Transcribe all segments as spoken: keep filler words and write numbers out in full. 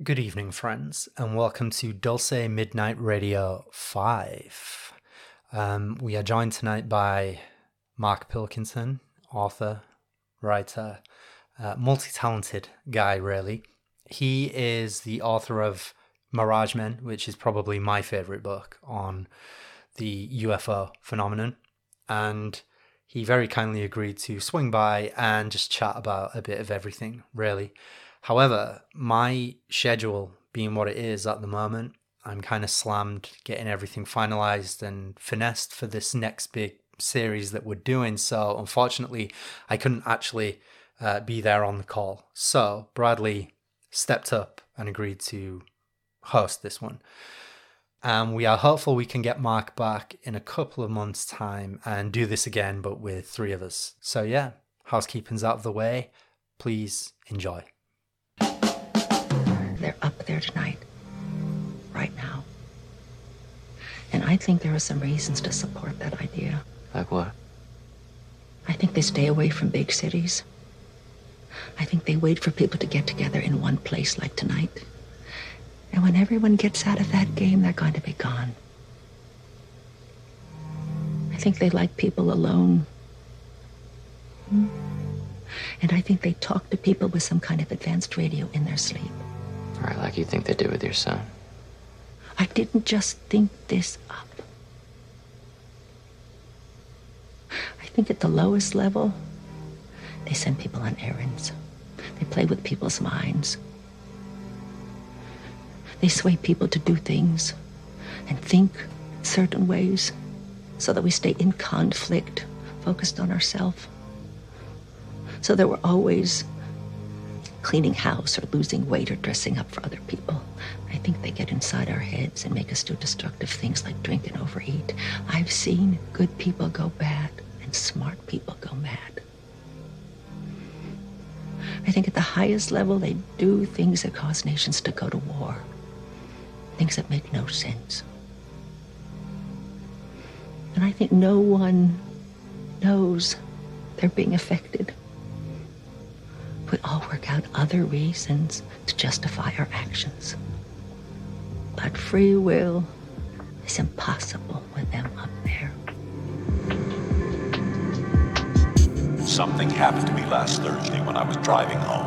Good evening, friends, and welcome to Dulce Midnight Radio five. Um, we are joined tonight by Mark Pilkington, author, writer, uh, multi-talented guy, really. He is the author of Mirage Men, which is probably my favorite book on the U F O phenomenon, and he very kindly agreed to swing by and just chat about a bit of everything, really. However, my schedule being what it is at the moment, I'm kind of slammed getting everything finalized and finessed for this next big series that we're doing. So unfortunately, I couldn't actually uh, be there on the call. So Bradley stepped up and agreed to host this one. And we are hopeful we can get Mark back in a couple of months' time and do this again, but with three of us. So yeah, housekeeping's out of the way. Please enjoy. They're up there tonight, right now. And I think there are some reasons to support that idea. Like what? I think they stay away from big cities. I think they wait for people to get together in one place like tonight. And when everyone gets out of that game, they're going to be gone. I think they like people alone. And I think they talk to people with some kind of advanced radio in their sleep. All right, like you think they did with your son. I didn't just think this up. I think at the lowest level, they send people on errands. They play with people's minds. They sway people to do things and think certain ways so that we stay in conflict, focused on ourselves. So that we're always cleaning house or losing weight or dressing up for other people. I think they get inside our heads and make us do destructive things like drink and overeat. I've seen good people go bad and smart people go mad. I think at the highest level, they do things that cause nations to go to war. Things that make no sense. And I think no one knows they're being affected. We all work out other reasons to justify our actions. But free will is impossible with them up there. Something happened to me last Thursday when I was driving home.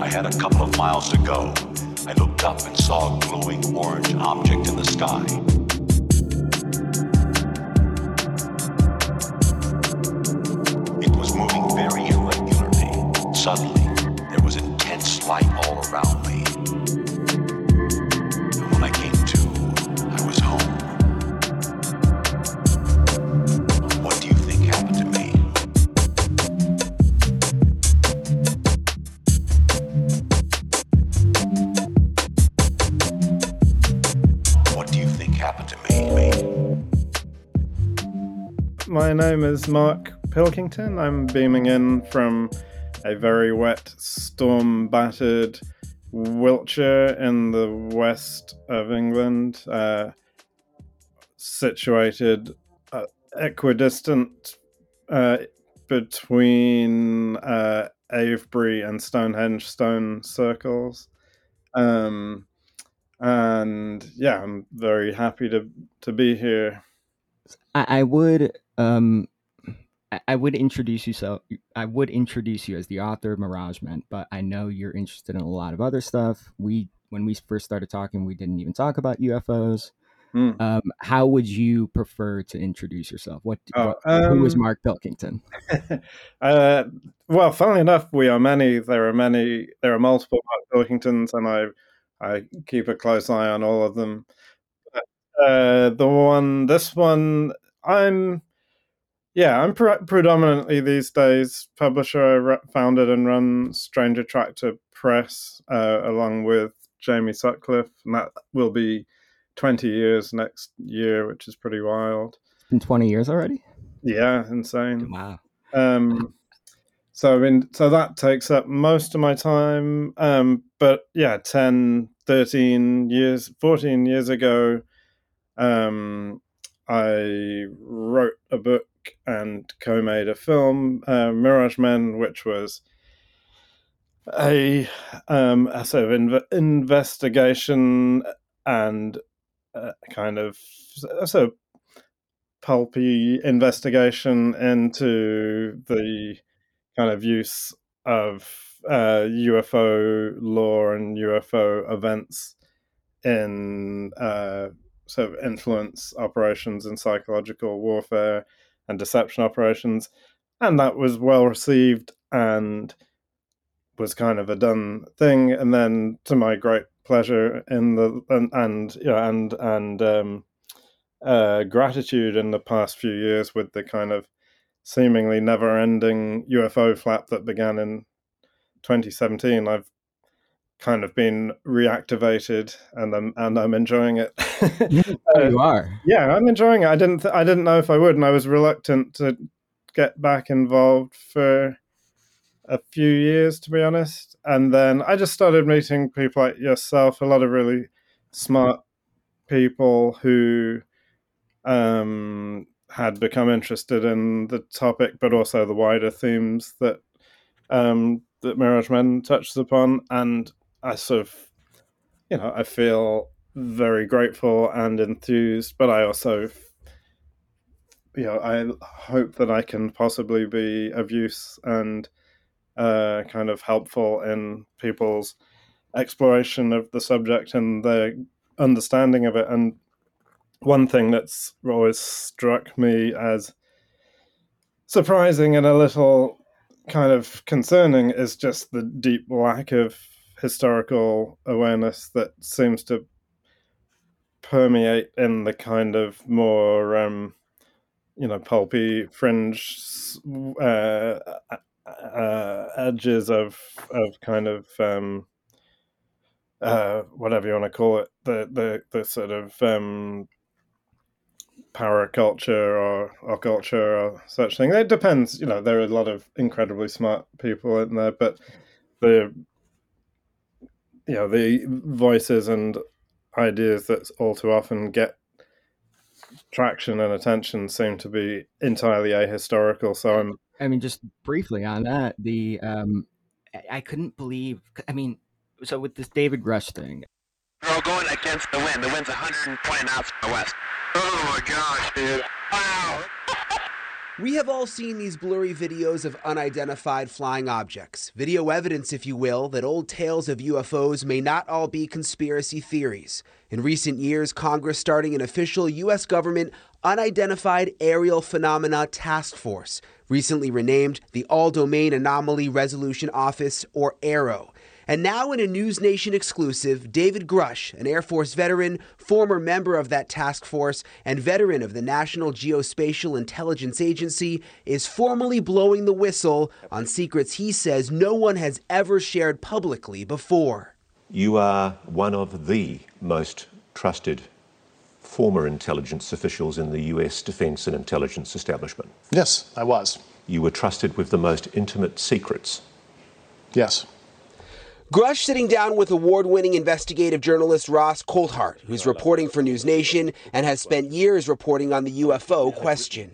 I had a couple of miles to go. I looked up and saw a glowing orange object in the sky. Suddenly, there was intense light all around me. And when I came to, I was home. What do you think happened to me? What do you think happened to me? My name is Mark Pilkington. I'm beaming in from a very wet, storm-battered Wiltshire in the west of England, uh, situated uh, equidistant uh, between uh, Avebury and Stonehenge stone circles. Um, and yeah, I'm very happy to, to be here. I, I would... Um... I would introduce you so I would introduce you as the author of Mirage Men, but I know you're interested in a lot of other stuff. We when we first started talking, we didn't even talk about U F Os. Mm. Um, how would you prefer to introduce yourself? What, oh, what um, who is Mark Pilkington? uh, well, funnily enough, we are many. There are many. There are multiple Mark Pilkingtons, and I I keep a close eye on all of them. Uh, the one, this one, I'm. Yeah, I'm pre- predominantly these days publisher. I re- founded and run Strange Attractor Press uh, along with Jamie Sutcliffe, and that will be twenty years next year, which is pretty wild. It's been twenty years already? Yeah, insane. Wow. Um, so in, so that takes up most of my time. Um, but yeah, ten, thirteen years, fourteen years ago, um, I wrote a book and co-made a film, uh, Mirage Men, which was a um, a sort of inv- investigation and a kind of a sort of pulpy investigation into the kind of use of uh, U F O lore and U F O events in uh, sort of influence operations and psychological warfare and deception operations. And that was well received and was kind of a done thing. And then, to my great pleasure in the and and you know, and and um, uh, gratitude in the past few years, with the kind of seemingly never-ending U F O flap that began in twenty seventeen, I've kind of been reactivated, and I'm and I'm enjoying it. Yeah, you are. Yeah, I'm enjoying it. I didn't th- I didn't know if I would, and I was reluctant to get back involved for a few years, to be honest. And then I just started meeting people like yourself, a lot of really smart people who um, had become interested in the topic, but also the wider themes that um, that Mirage Men touches upon. And I sort of, you know, I feel very grateful and enthused, but I also, you know, I hope that I can possibly be of use and Uh, kind of helpful in people's exploration of the subject and their understanding of it. And one thing that's always struck me as surprising and a little kind of concerning is just the deep lack of historical awareness that seems to permeate in the kind of more, um, you know, pulpy fringe uh Uh, edges of of kind of um, uh, whatever you want to call it, the the, the sort of um, paraculture or, or culture or such thing. It depends, you know. There are a lot of incredibly smart people in there, but the you know the voices and ideas that all too often get traction and attention seem to be entirely ahistorical. So I'm. I mean, just briefly on that, the um, I couldn't believe. I mean, so with this David Grusch thing, we're all going against the wind. The wind's one hundred twenty knots from the west. Oh my gosh, dude! Wow. We have all seen these blurry videos of unidentified flying objects, video evidence, if you will, that old tales of U F Os may not all be conspiracy theories. In recent years, Congress starting an official U S government Unidentified Aerial Phenomena Task Force, recently renamed the All-Domain Anomaly Resolution Office, or A R O. And now in a News Nation exclusive, David Grusch, an Air Force veteran, former member of that task force, and veteran of the National Geospatial Intelligence Agency, is formally blowing the whistle on secrets he says no one has ever shared publicly before. You are one of the most trusted former intelligence officials in the U S defense and intelligence establishment. Yes, I was. You were trusted with the most intimate secrets. Yes. Grusch sitting down with award-winning investigative journalist Ross Coulthardt, who's reporting for News Nation and has spent years reporting on the U F O question.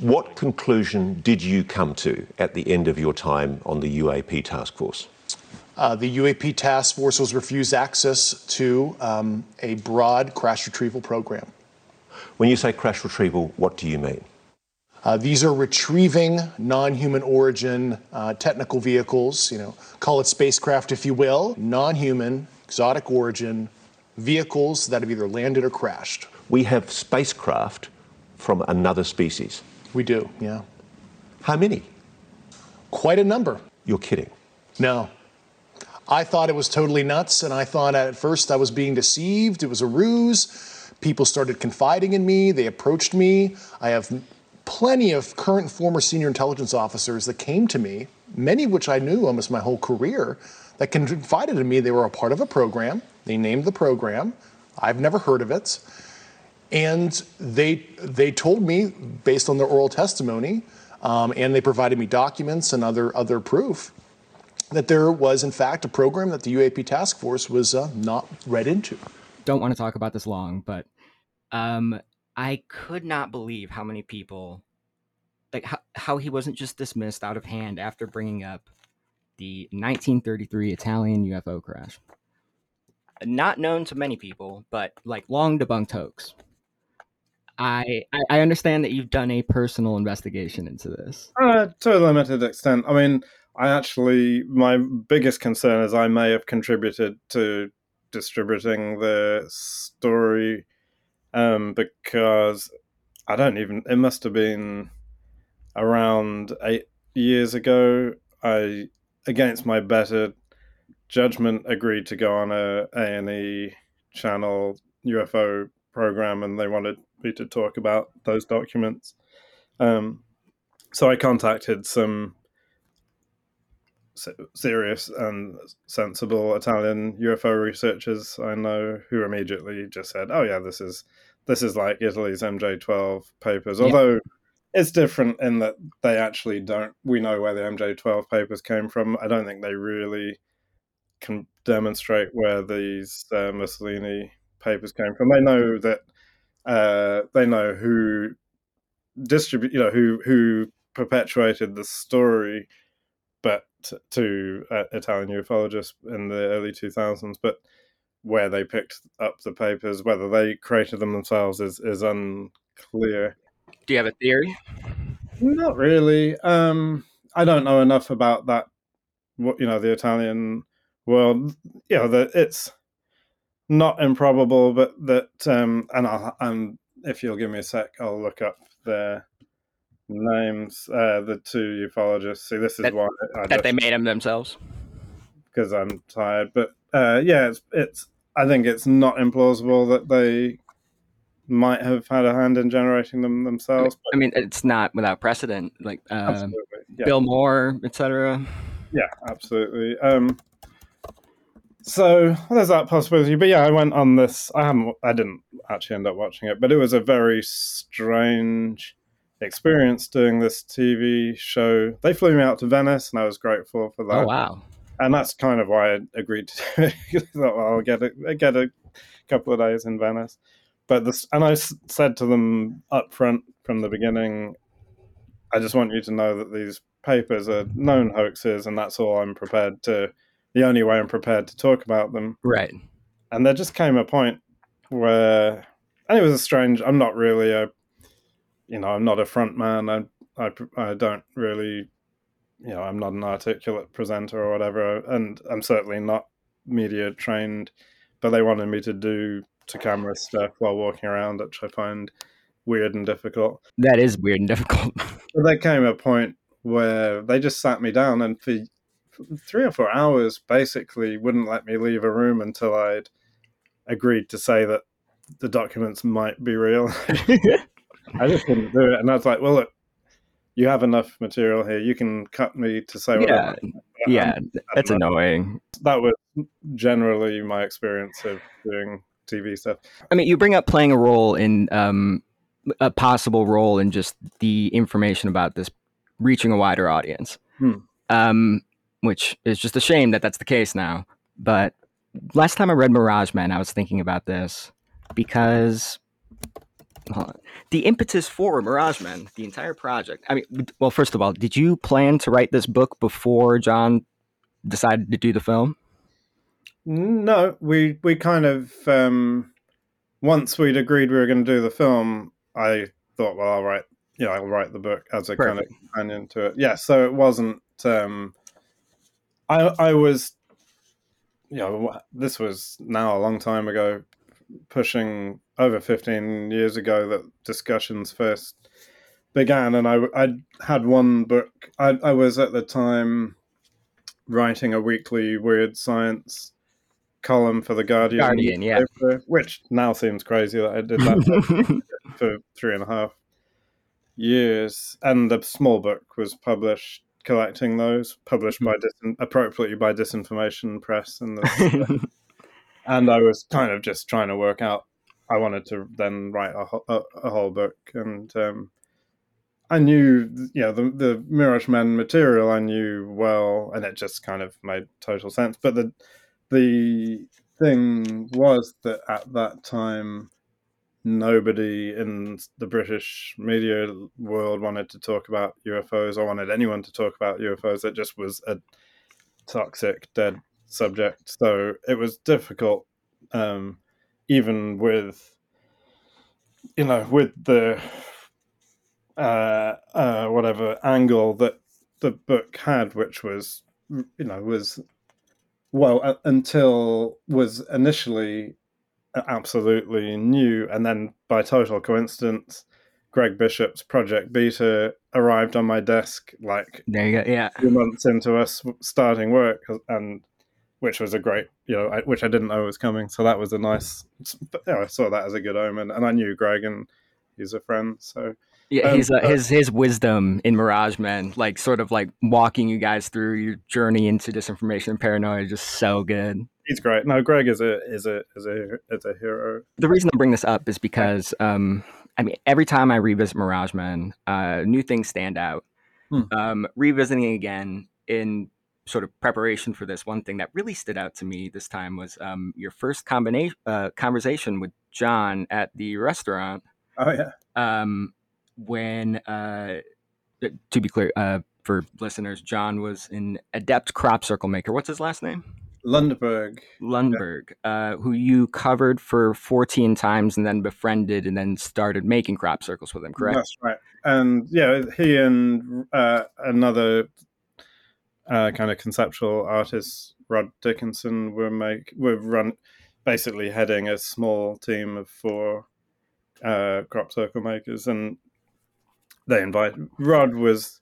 What conclusion did you come to at the end of your time on the U A P task force? Uh, the U A P task force was refused access to um, a broad crash retrieval program. When you say crash retrieval, what do you mean? Uh, these are retrieving non-human origin uh, technical vehicles, you know, call it spacecraft if you will, non-human, exotic origin vehicles that have either landed or crashed. We have spacecraft from another species. We do, yeah. How many? Quite a number. You're kidding. No. I thought it was totally nuts, and I thought at first I was being deceived. It was a ruse. People started confiding in me. They approached me. I have plenty of current and former senior intelligence officers that came to me, many of which I knew almost my whole career, that confided in me they were a part of a program. They named the program. I've never heard of it. And they they told me, based on their oral testimony, um, and they provided me documents and other other proof, that there was, in fact, a program that the U A P task force was uh, not read into. Don't want to talk about this long, but... Um... I could not believe how many people, like how, how he wasn't just dismissed out of hand after bringing up the nineteen thirty-three Italian U F O crash. Not known to many people, but like long debunked hoax. I I understand that you've done a personal investigation into this. Uh, to a limited extent. I mean, I actually, my biggest concern is I may have contributed to distributing the story um, because I don't even, it must have been around eight years ago. I, against my better judgment, agreed to go on a A and E channel U F O program, and they wanted me to talk about those documents. Um, so I contacted some serious and sensible Italian U F O researchers I know who immediately just said, oh yeah, this is this is like Italy's M J twelve papers. Although yeah. It's different in that they actually don't, we know where the M J twelve papers came from. I don't think they really can demonstrate where these uh, Mussolini papers came from. They know that Uh, they know who distribute, you know, who who perpetuated the story, but to uh, Italian ufologists in the early two thousands. But where they picked up the papers, whether they created them themselves, is is unclear. Do you have a theory? Not really. Um, I don't know enough about that. What you know, the Italian world. You know, that it's. Not improbable, but that, um, and I'll, um, if you'll give me a sec, I'll look up their names, uh, the two ufologists. See, this is that, why I that just, they made them themselves because I'm tired. But uh, yeah, it's it's. I think it's not implausible that they might have had a hand in generating them themselves. I mean, but, I mean it's not without precedent, like uh, yeah. Bill Moore, et cetera. Yeah, absolutely. Um, So there's that possibility, but yeah, I went on this. I haven't, I didn't actually end up watching it, but it was a very strange experience doing this T V show. They flew me out to Venice, and I was grateful for that. Oh wow! And that's kind of why I agreed to do it. I thought, well, I'll get a get a couple of days in Venice, but this, and I said to them up front from the beginning, I just want you to know that these papers are known hoaxes, and that's all I'm prepared to. The only way I'm prepared to talk about them. Right. And there just came a point where, and it was a strange, I'm not really a, you know, I'm not a front man. I, I, I don't really, you know, I'm not an articulate presenter or whatever. And I'm certainly not media trained, but they wanted me to do to camera stuff while walking around, which I find weird and difficult. That is weird and difficult. But there came a point where they just sat me down and for three or four hours basically wouldn't let me leave a room until I'd agreed to say that the documents might be real. I just couldn't do it. And I was like, well, look, you have enough material here. You can cut me to say whatever. Yeah, yeah, that's annoying. That was generally my experience of doing T V stuff. I mean, you bring up playing a role in um, a possible role in just the information about this reaching a wider audience. Hmm. Um, which is just a shame that that's the case now. But last time I read Mirage Men, I was thinking about this because hold on, the impetus for Mirage Men, the entire project. I mean, well, first of all, did you plan to write this book before John decided to do the film? No, we, we kind of, um, once we'd agreed we were going to do the film, I thought, well, I'll write, you know, I'll write the book as a Perfect. kind of companion to it. Yeah. So it wasn't, um, I I was, you know, this was now a long time ago, pushing over fifteen years ago that discussions first began, and I, I had one book. I, I was at the time writing a weekly weird science column for The Guardian, Guardian yeah. which now seems crazy that I did that for, for three and a half years, and the small book was published. Collecting those, published by dis- appropriately by Disinformation Press, and the, and I was kind of just trying to work out. I wanted to then write a, ho- a, a whole book, and um, I knew, you know, the, the Mirage Men material I knew well, and it just kind of made total sense. But the the thing was that at that time, nobody in the British media world wanted to talk about U F Os or wanted anyone to talk about U F Os. It just was a toxic, dead subject. So it was difficult, um, even with, you know, with the uh, uh, whatever angle that the book had, which was, you know, was, well, uh, until was initially absolutely new. And then by total coincidence, Greg Bishop's Project Beta arrived on my desk like there you go. Yeah. Two months into us starting work, and which was a great, you know, I, which I didn't know was coming. So that was a nice, you know, I saw that as a good omen, and I knew Greg and he's a friend. So yeah, um, he's uh, his his wisdom in Mirage Men, like sort of like walking you guys through your journey into disinformation and paranoia, is just so good. He's great. No, Greg is a is a is a is a hero. The reason I bring this up is because, um, I mean, every time I revisit Mirage Men, uh, new things stand out. Hmm. Um, revisiting again in sort of preparation for this, one thing that really stood out to me this time was um, your first combination uh, conversation with John at the restaurant. Oh yeah. Um, when uh, to be clear, uh, for listeners, John was an adept crop circle maker. What's his last name? Lundberg. Lundberg, yeah. uh, who you covered for fourteen times and then befriended and then started making crop circles with him, correct? That's right. And yeah, he and uh, another uh, kind of conceptual artist, Rod Dickinson, were make were run basically heading a small team of four uh, crop circle makers, and they invited Rod was.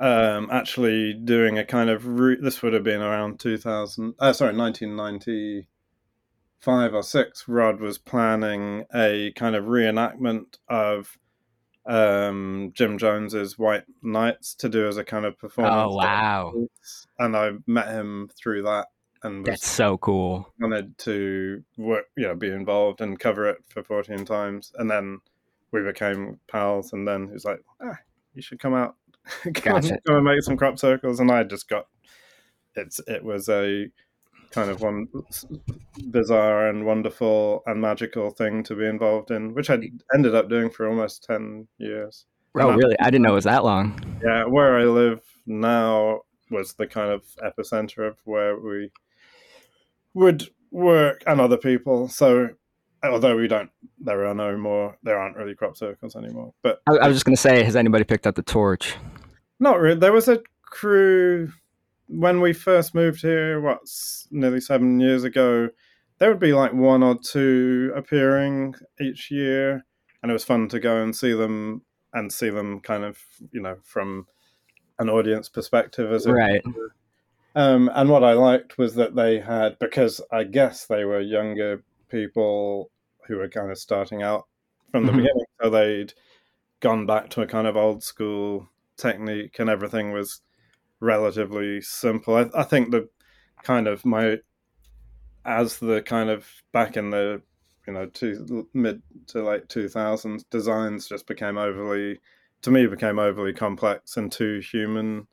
Um, actually doing a kind of, re- this would have been around two thousand, uh, sorry, nineteen ninety-five or six, Rod was planning a kind of reenactment of um, Jim Jones's White Knights to do as a kind of performance. Oh, wow. And I met him through that. And was, That's so cool. Wanted to work, you know, be involved and cover it for fourteen times. And then we became pals, and then he was like, ah, you should come out. Gotcha. Go and make some crop circles, and I just got it's it was a kind of one bizarre and wonderful and magical thing to be involved in, which I ended up doing for almost ten years. Oh, and really? I, I didn't know it was that long. Yeah, where I live now was the kind of epicenter of where we would work and other people. So although we don't, there are no more, there aren't really crop circles anymore. But I, I was just going to say, has anybody picked up the torch? Not really. There was a crew when we first moved here, what, nearly seven years ago, there would be like one or two appearing each year. And it was fun to go and see them and see them kind of, you know, from an audience perspective. As right. It, um, and what I liked was that they had, because I guess they were younger people who were kind of starting out from the mm-hmm. beginning, so they'd gone back to a kind of old school technique, and everything was relatively simple. I, I think the kind of my as the kind of back in the you know two, mid to late two thousands, designs just became overly to me became overly complex and too human,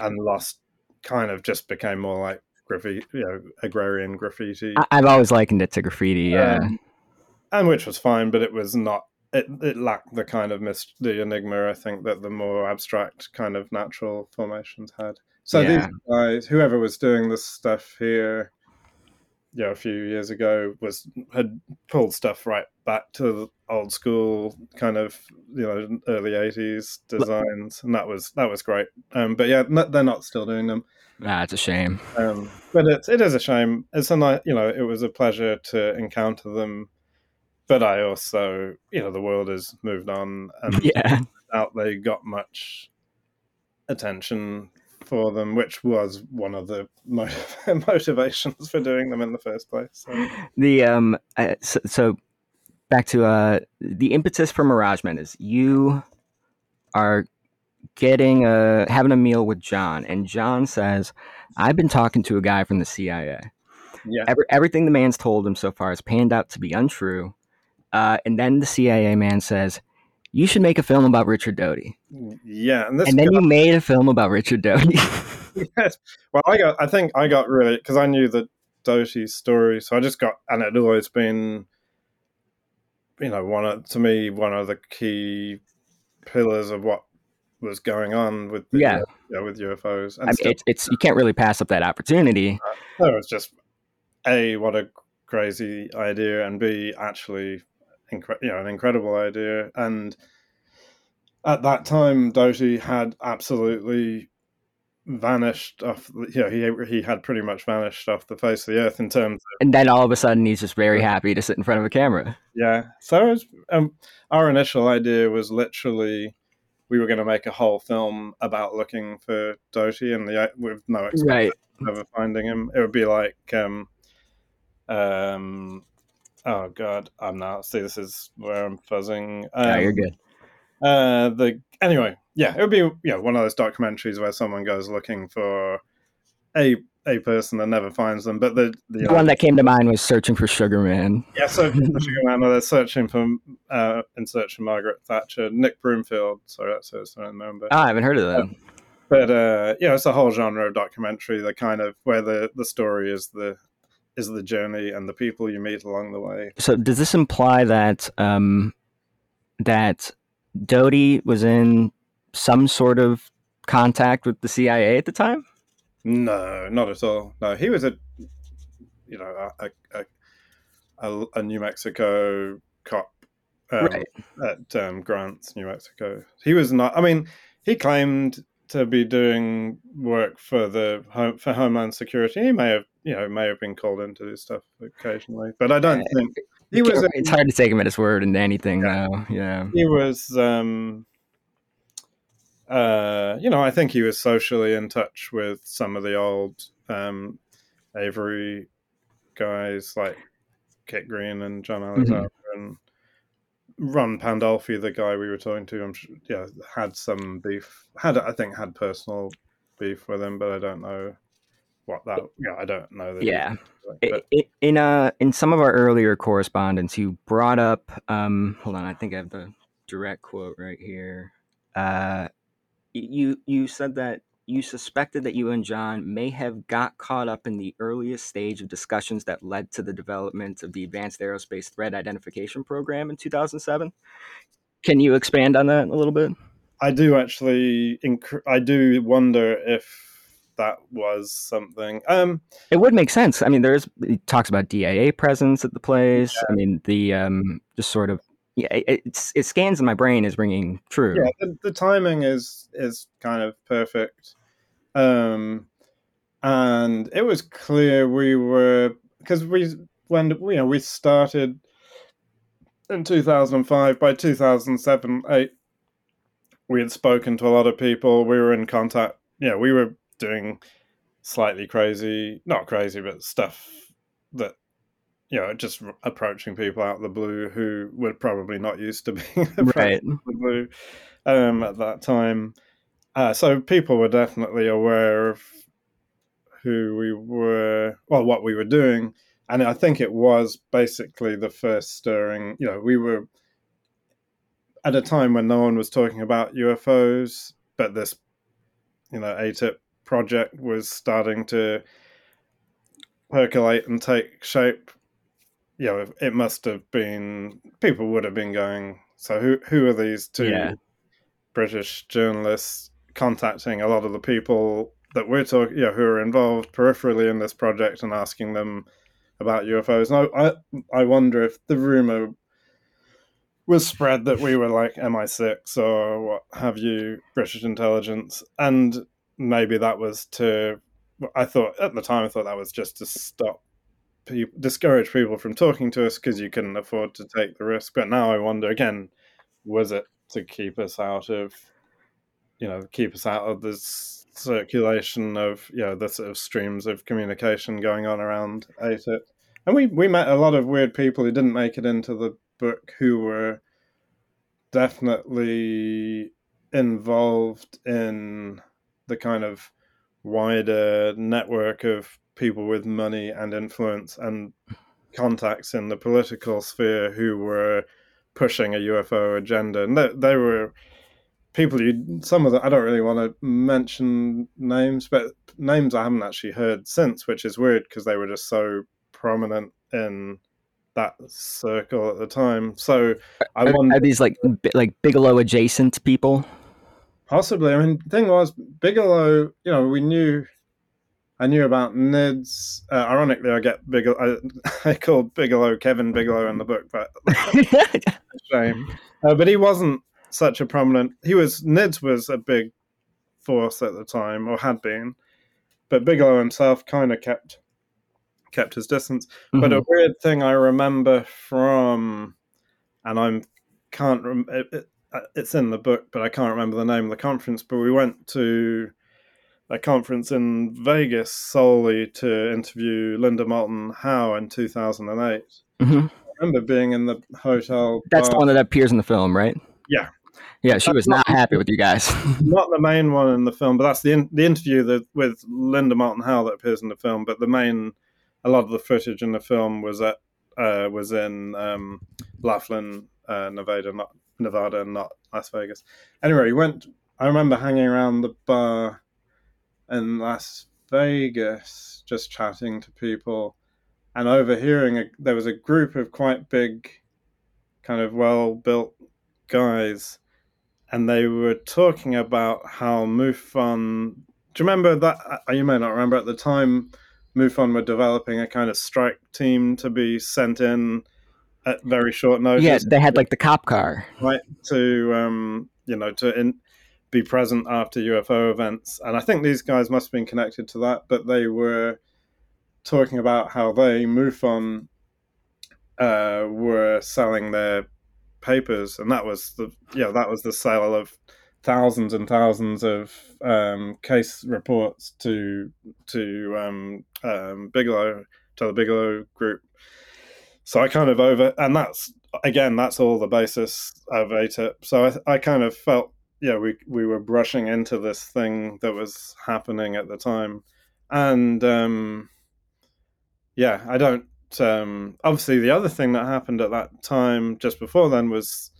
and lost kind of just became more like graffiti, you know, agrarian graffiti. I've always likened it to graffiti, yeah. Um, and which was fine, but it was not, it, it lacked the kind of myst- the enigma, I think, that the more abstract kind of natural formations had. So yeah. These guys, whoever was doing this stuff here, you know, a few years ago, was had pulled stuff right back to the old school kind of, you know, early eighties designs, and that was that was great. Um, but yeah, no, they're not still doing them. Nah, it's a shame. Um, but it it is a shame. It's a nice, you know, it was a pleasure to encounter them. But I also, you know, the world has moved on, and yeah. Out they got much attention for them, which was one of the motiv- motivations for doing them in the first place. So. The um, I, so, so back to uh, the impetus for Mirage Men is you are. Getting a having a meal with John, and John says, "I've been talking to a guy from the C I A. Yeah, Every, everything the man's told him so far has panned out to be untrue." Uh, and then the C I A man says, "You should make a film about Richard Doty." Yeah, and, this and then guy, you made a film about Richard Doty. Yes. Well, I got. I think I got really because I knew the Doty story, so I just got, and it had always been, you know, one of, to me one of the key pillars of what was going on with the, yeah. yeah with U F Os. And I mean, it, it's you can't really pass up that opportunity. Uh, no, it's just A, what a crazy idea, and B, actually, incre- you know, an incredible idea. And at that time, Doty had absolutely vanished off. You know, he he had pretty much vanished off the face of the earth in terms of, and then all of a sudden he's just very happy to sit in front of a camera. Yeah. So it was, um, our initial idea was literally we were going to make a whole film about looking for Doty, and the with no expectation right. of ever finding him. It would be like um um oh god I'm not see this is where I'm fuzzing. Um, yeah, you're good. Uh, the anyway. Yeah, it would be yeah one of those documentaries where someone goes looking for a a person and never finds them. But the the, the one know, that came to mind was Searching for Sugar Man. Yeah, Searching for Sugar Man. Or they're searching for uh, in search of Margaret Thatcher. Nick Broomfield. Sorry, that's his name. Remember? Oh, I haven't heard of that. Um, but uh, yeah, it's a whole genre of documentary. The kind of where the, the story is the is the journey and the people you meet along the way. So does this imply that um, that Doty was in some sort of contact with the C I A at the time? No, not at all. No, he was a, you know, a a, a, a New Mexico cop um, right. at um, Grants, New Mexico. He was not. I mean, he claimed to be doing work for the for Homeland Security. He may have, you know, may have been called in to do stuff occasionally, but I don't think he was. It's hard to take him at his word and anything yeah. now. Yeah, he was. Um, Uh, you know, I think he was socially in touch with some of the old um, Avebury guys like Kit Green and John Alexander mm-hmm. and Ron Pandolfi, the guy we were talking to. I'm sure, yeah, had some beef. Had I think had personal beef with him, but I don't know what that. Yeah, I don't know. The yeah, beef, but... in uh, in some of our earlier correspondence, you brought up. Um, hold on, I think I have the direct quote right here. Uh. You you said that you suspected that you and John may have got caught up in the earliest stage of discussions that led to the development of the Advanced Aerospace Threat Identification Program in two thousand seven. Can you expand on that a little bit? I do actually. Inc- I do wonder if that was something. Um, it would make sense. I mean, there is it talks about D I A presence at the place. Yeah. I mean, the um, just sort of. Yeah, it, it, it scans in my brain is ringing true. Yeah, the, the timing is is kind of perfect, um, and it was clear we were because we when you know we started in two thousand five. By two thousand seven, eight, we had spoken to a lot of people. We were in contact. Yeah, you know, we were doing slightly crazy, not crazy, but stuff that. You know, just approaching people out of the blue who were probably not used to being approached right. out of the blue um, at that time. Uh, so people were definitely aware of who we were, well, what we were doing. And I think it was basically the first stirring, you know, we were at a time when no one was talking about U F Os, but this, you know, A T I P project was starting to percolate and take shape. Yeah, you know, it must have been people would have been going. So who who are these two yeah. British journalists contacting a lot of the people that we're talking, you know, who are involved peripherally in this project and asking them about U F Os? And I I, I wonder if the rumor was spread that we were like M I six or what have you, British intelligence, and maybe that was to. I thought at the time I thought that was just to stop. You discourage people from talking to us because you couldn't afford to take the risk. But now I wonder again, was it to keep us out of, you know, keep us out of this circulation of, you know, the sort of streams of communication going on around A T I P. And we, we met a lot of weird people who didn't make it into the book who were definitely involved in the kind of wider network of people with money and influence and contacts in the political sphere who were pushing a U F O agenda. And they, they were people you, some of them, I don't really want to mention names, but names I haven't actually heard since, which is weird because they were just so prominent in that circle at the time. So I wonder. Are these like, like Bigelow adjacent people? Possibly. I mean, the thing was, Bigelow, you know, we knew, I knew about N I D S. Uh, ironically, I get Bigelow, I, I called Bigelow Kevin Bigelow in the book, but that's a shame. Uh, but he wasn't such a prominent, he was, N I D S was a big force at the time, or had been, but Bigelow himself kind of kept kept his distance. Mm-hmm. But a weird thing I remember from, and I'm can't rem- it, it, it's in the book, but I can't remember the name of the conference, but we went to a conference in Vegas solely to interview Linda Moulton Howe in two thousand eight. Mm-hmm. I remember being in the hotel. That's bar. The one that appears in the film, right? Yeah. Yeah, she that's was not, not happy with you guys. Not the main one in the film, but that's the in, the interview that, with Linda Moulton Howe that appears in the film. But the main, a lot of the footage in the film was at uh, was in um, Laughlin, uh, Nevada, not Nevada, not Las Vegas. Anyway, went. I remember hanging around the bar in Las Vegas, just chatting to people, and overhearing a, there was a group of quite big, kind of well-built guys. And they were talking about how MUFON... Do you remember that? You may not remember. At the time, MUFON were developing a kind of strike team to be sent in at very short notice. Yeah, they had like the cop car. Right, to, um, you know, to in, be present after U F O events. And I think these guys must have been connected to that, but they were talking about how they, MUFON, uh, were selling their... papers, and that was the yeah that was the sale of thousands and thousands of um, case reports to to um, um, Bigelow to the Bigelow group. So I kind of over, and that's again that's all the basis of A T I P. So I, I kind of felt yeah we we were brushing into this thing that was happening at the time, and um, yeah I don't. Um, obviously, the other thing that happened at that time, just before then, was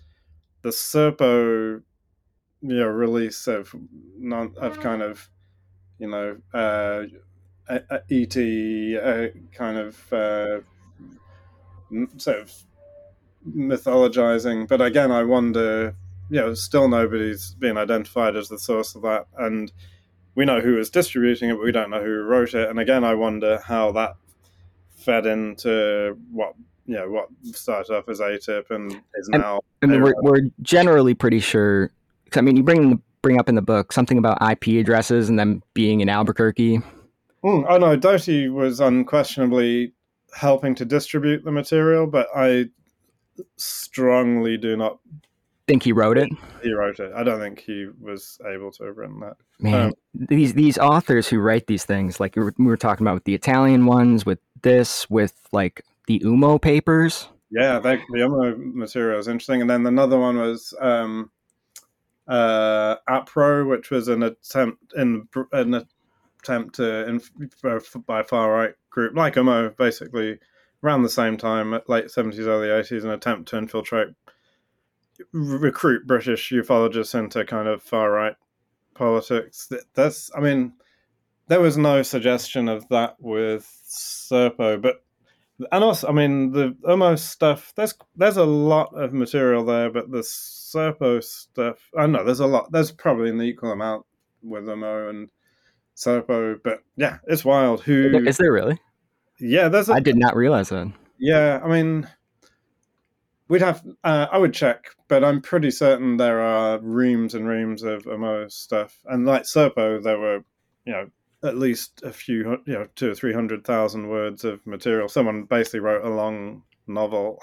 the Serpo, you know, release of non of kind of, you know, uh, E T uh, kind of uh, sort of mythologizing. But again, I wonder, you know, still nobody's been identified as the source of that, and we know who was distributing it, but we don't know who wrote it. And again, I wonder how that fed into what you know what started off as A T I P and is now. And, and we're we're generally pretty sure. Cause, I mean, you bring bring up in the book something about I P addresses and them being in Albuquerque. Mm, oh no, Doty was unquestionably helping to distribute the material, but I strongly do not think he wrote it. He wrote it. I don't think he was able to have written that. Man, um, these these authors who write these things, like we were talking about with the Italian ones, with. This with like the Umo papers. Yeah, they, the Umo material is interesting. And then another one was um, uh, A P R O, which was an attempt in an attempt to inf- by a far right group like Umo, basically around the same time, late seventies, early eighties, an attempt to infiltrate, recruit British ufologists into kind of far right politics. That's, I mean. There was no suggestion of that with Serpo, but and also, I mean, the Umo stuff. There's there's a lot of material there, but the Serpo stuff. I know there's a lot. There's probably an equal amount with Umo and Serpo, but yeah, it's wild. Who is there really? Yeah, there's. A, I did not realize that. Yeah, I mean, we'd have. Uh, I would check, but I'm pretty certain there are reams and reams of Umo stuff, and like Serpo, there were, you know. At least a few, you know, two or three hundred thousand words of material. Someone basically wrote a long novel.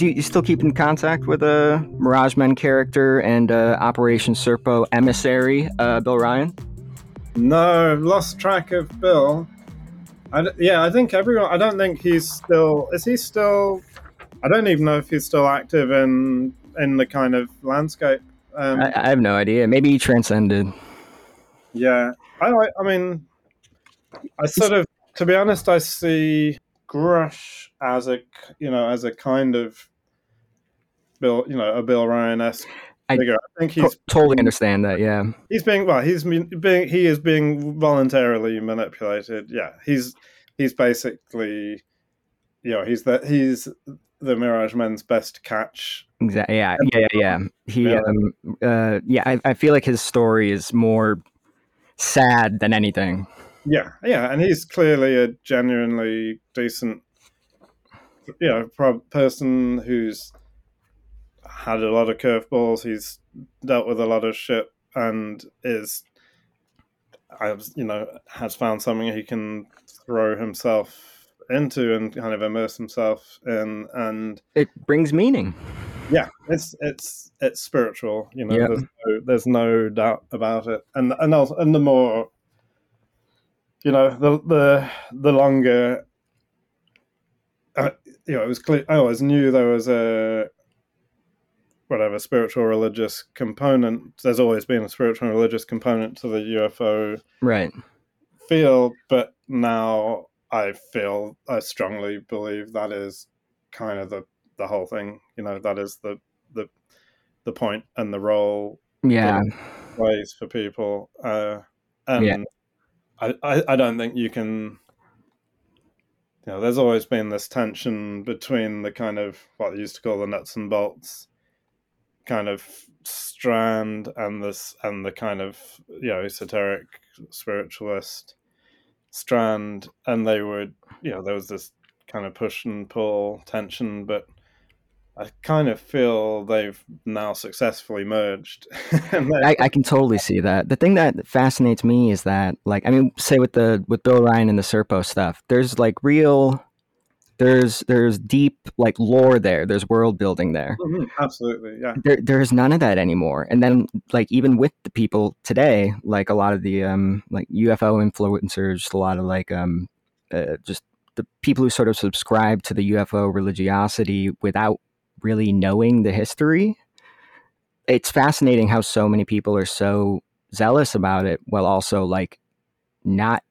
You still keep in contact with a uh, Mirage Men character and uh, Operation Serpo emissary, uh, Bill Ryan? No, I've lost track of Bill. I d- yeah, I think everyone... I don't think he's still... Is he still... I don't even know if he's still active in in the kind of landscape. Um, I, I have no idea. Maybe he transcended. Yeah. I I mean, I sort of, to be honest, I see Grusch as a, you know, as a kind of Bill, you know, a Bill Ryan-esque figure. I, I think he's totally being, understand that. Yeah. He's being, well, he's being, he is being voluntarily manipulated. Yeah. He's, he's basically, you know, he's the, he's the Mirage Men's best catch. Exactly. Yeah. Yeah. Yeah. He, yeah. Um, uh, yeah. I, I feel like his story is more sad than anything. Yeah, yeah, and he's clearly a genuinely decent, you know, pro- person who's had a lot of curveballs. He's dealt with a lot of shit, and is, you know, has found something he can throw himself into and kind of immerse himself in, and it brings meaning. Yeah, it's it's it's spiritual, you know. Yep. There's no, there's no doubt about it, and and also, and the more, you know, the the the longer, uh, you know, it was clear. I always knew there was a whatever spiritual religious component. There's always been a spiritual and religious component to the U F O right field, but now I feel I strongly believe that is kind of the, the whole thing. You know, that is the the the point and the role. Yeah, plays for people, uh, and. Yeah. I, I don't think you can, you know, there's always been this tension between the kind of what they used to call the nuts and bolts kind of strand and this and the kind of, you know, esoteric spiritualist strand. And they would, you know, there was this kind of push and pull tension, but I kind of feel they've now successfully merged. I, I can totally see that. The thing that fascinates me is that, like, I mean, say with the with Bill Ryan and the Serpo stuff, there's like real, there's there's deep like lore there. There's world building there. Mm-hmm. Absolutely, yeah. There there's none of that anymore. And then like even with the people today, like a lot of the um like U F O influencers, a lot of like um uh, just the people who sort of subscribe to the U F O religiosity without really knowing the history. It's fascinating how so many people are so zealous about it while also like not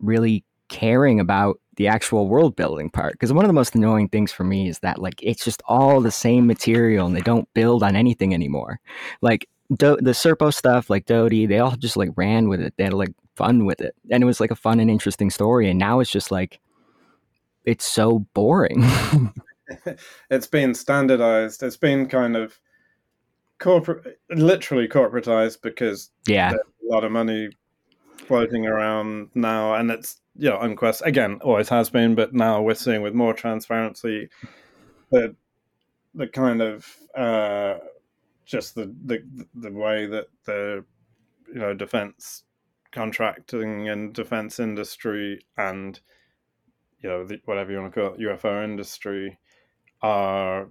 really caring about the actual world building part, because one of the most annoying things for me is that like it's just all the same material and they don't build on anything anymore. Like Do- the Serpo stuff, like Doty, they all just like ran with it. They had like fun with it and it was like a fun and interesting story, and now it's just like it's so boring. It's been standardized. It's been kind of corporate, literally corporatized, because yeah, there's a lot of money floating around now, and it's, you know, unquest again always has been, but now we're seeing with more transparency the the kind of uh, just the, the the way that the, you know, defense contracting and defense industry and, you know, the, whatever you want to call it, U F O industry, are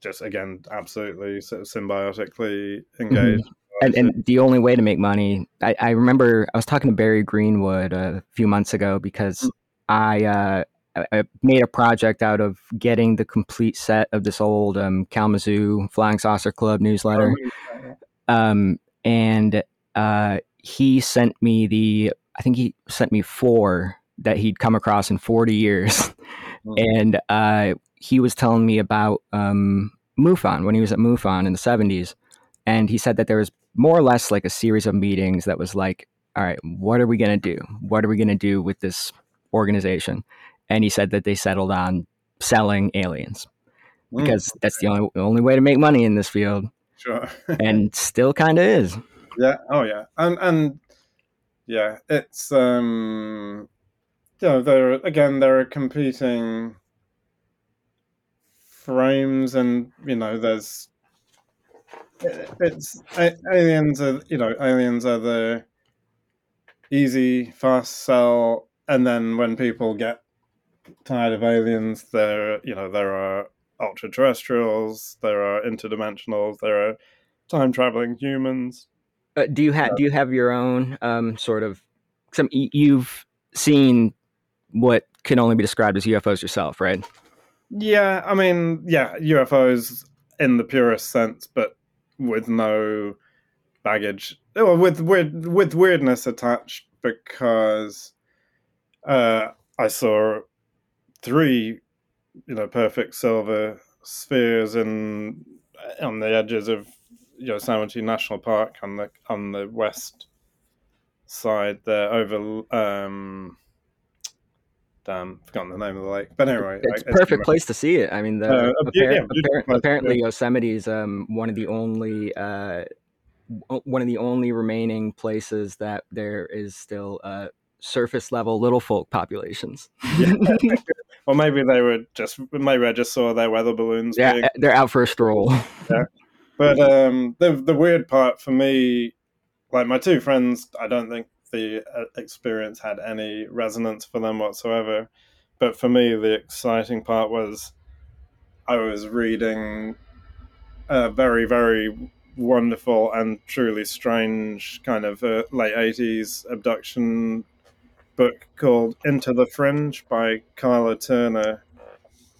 just, again, absolutely sort of symbiotically engaged. Mm-hmm. And, and the only way to make money, I, I remember I was talking to Barry Greenwood a few months ago, because mm-hmm. I, uh, I made a project out of getting the complete set of this old um, Kalamazoo Flying Saucer Club newsletter. Oh, yeah. um, and uh, he sent me the, I think he sent me four that he'd come across in forty years. Mm-hmm. And uh, he was telling me about um, MUFON, when he was at MUFON in the seventies. And he said that there was more or less like a series of meetings that was like, all right, what are we going to do? What are we going to do with this organization? And he said that they settled on selling aliens, mm-hmm. because that's the only, only way to make money in this field. Sure. And still kind of is. Yeah. Oh, yeah. And, and yeah, it's... Um... You know, there again, there are competing frames, and you know, there's it's aliens are you know aliens are the easy, fast sell, and then when people get tired of aliens, there you know there are ultra-terrestrials, there are interdimensionals, there are time-traveling humans. Uh, do you have uh, do you have your own um, sort of some you've seen what can only be described as U F Os yourself, right? Yeah, I mean, yeah, U F Os in the purest sense, but with no baggage, well, with weird, with weirdness attached, because uh, I saw three, you know, perfect silver spheres in on the edges of Yosemite National Park on the on the west side there, over. Um, Damn, forgotten the name of the lake, but anyway, it's a like, perfect place to see it. I mean, the, uh, apparent, yeah, yeah, apparent, apparently yeah. Yosemite is um, one of the only uh, one of the only remaining places that there is still uh, surface level little folk populations. Yeah. Or maybe they were just maybe I just saw their weather balloons. Yeah, being... they're out for a stroll. Yeah. But um, the the weird part for me, like my two friends, I don't think the experience had any resonance for them whatsoever. But for me, the exciting part was I was reading a very, very wonderful and truly strange kind of uh, late eighties abduction book called Into the Fringe by Carla Turner.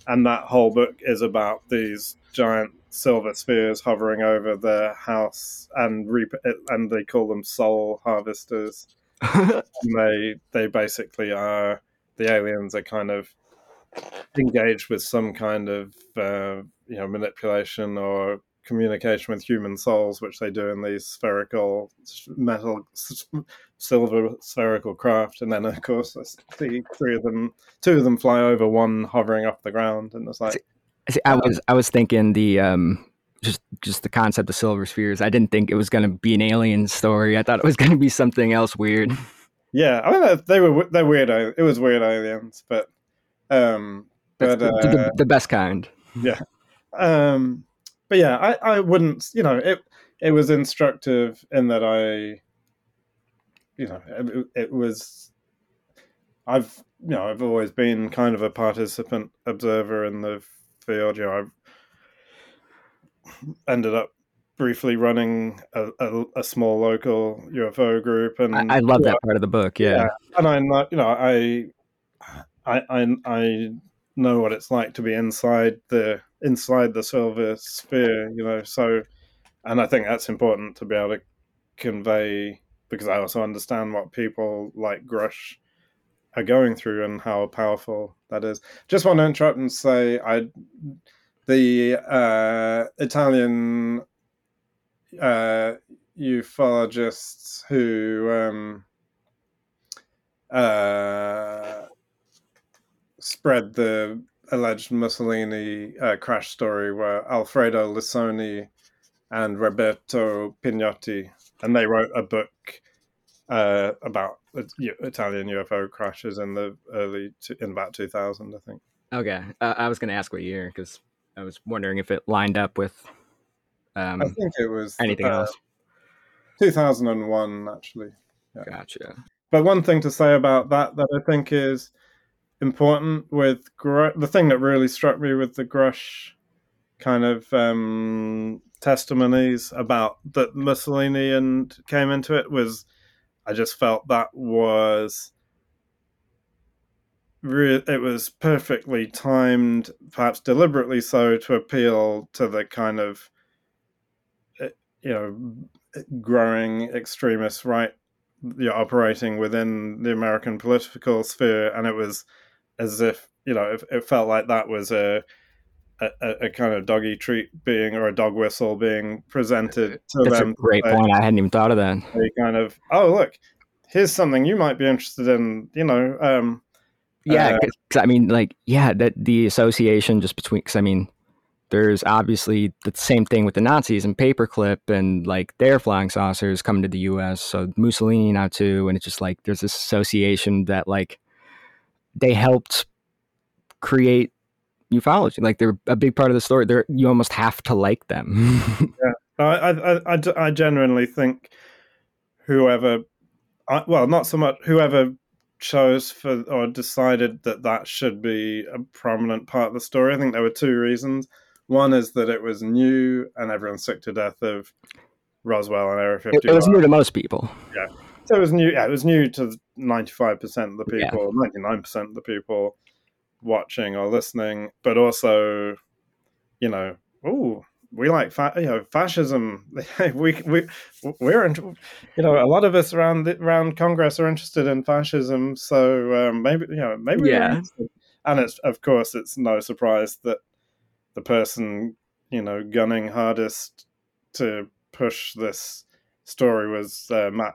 And that whole book is about these giant silver spheres hovering over their house, and rep- and they call them soul harvesters. they they basically are, the aliens are kind of engaged with some kind of uh, you know manipulation or communication with human souls, which they do in these spherical metal silver spherical craft. And then of course I see three of them two of them fly over, one hovering off the ground, and it's like, see, I was I was thinking the um just just the concept of silver spheres. I didn't think it was going to be an alien story. I thought it was going to be something else weird. Yeah, I mean they were they're weird. It was weird aliens, but um, but the, uh, the, the best kind. Yeah, um, but yeah, I, I wouldn't. You know, it it was instructive in that I, you know, it, it was. I've you know I've always been kind of a participant observer in the field. You know, I ended up briefly running a, a, a small local U F O group, and I, I love yeah, that part of the book. Yeah, yeah. And I, you know, I, I, I, I know what it's like to be inside the inside the silver sphere. You know, so, and I think that's important to be able to convey, because I also understand what people like Grusch are going through and how powerful that is. Just want to interrupt and say I the uh Italian uh ufologists who um uh spread the alleged Mussolini uh, crash story were Alfredo Lissoni and Roberto Pignotti, and they wrote a book uh about Italian U F O crashes in the early to, in about two thousand, I think. Okay, uh, I was going to ask what year, because I was wondering if it lined up with. Um, I think it was anything uh, else. two thousand one, actually. Yeah. Gotcha. But one thing to say about that that I think is important with Gr- the thing that really struck me with the Grusch kind of um, testimonies about that Mussolini and came into it was. I just felt that was re- it was perfectly timed, perhaps deliberately so, to appeal to the kind of, you know, growing extremist right, you know, operating within the American political sphere. And it was as if, you know, it, it felt like that was a, a a kind of doggy treat being, or a dog whistle being presented to That's them. That's a great they, point. I hadn't even thought of that. They kind of, oh, look, here's something you might be interested in, you know. Um, yeah, because uh, I mean, like, yeah, that the association just between, because I mean, there's obviously the same thing with the Nazis and Paperclip and like their flying saucers coming to the U S. So Mussolini now too. And it's just like, there's this association that like they helped create ufology, like they're a big part of the story. They're, you almost have to like them. Yeah, I, I, I, I genuinely think whoever, I, well, not so much whoever chose for or decided that that should be a prominent part of the story. I think there were two reasons. One is that it was new, and everyone's sick to death of Roswell and Area fifty-one. It, it was new to most people. Yeah, so it was new. Yeah, it was new to ninety-five percent of the people, ninety-nine yeah. percent of the people watching or listening, but also, you know, oh, we like, fa- you know, fascism. we we we're in, you know, a lot of us around the, around Congress are interested in fascism. So um, maybe you know, maybe yeah. We're and it's of course it's no surprise that the person you know gunning hardest to push this story was uh, Matt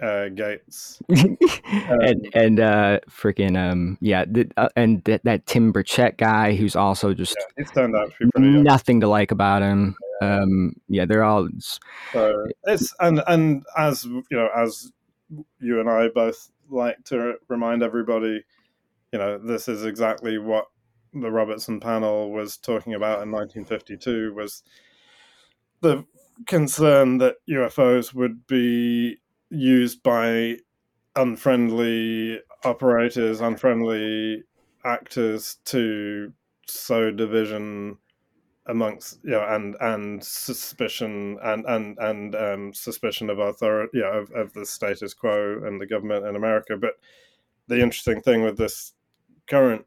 uh, Gaetz, um, and and uh, freaking um yeah, the, uh, and th- that Tim Burchett guy who's also just yeah, it's turned out to be pretty nothing young. to like about him. Yeah. Um, yeah, they're all so it's and and as you know, as you and I both like to remind everybody, you know, this is exactly what the Robertson panel was talking about in nineteen fifty-two was the concern that U F Os would be used by unfriendly operators, unfriendly actors to sow division amongst, you know, and and suspicion and and and um, suspicion of authority, you know, of, of the status quo and the government in America. But the interesting thing with this current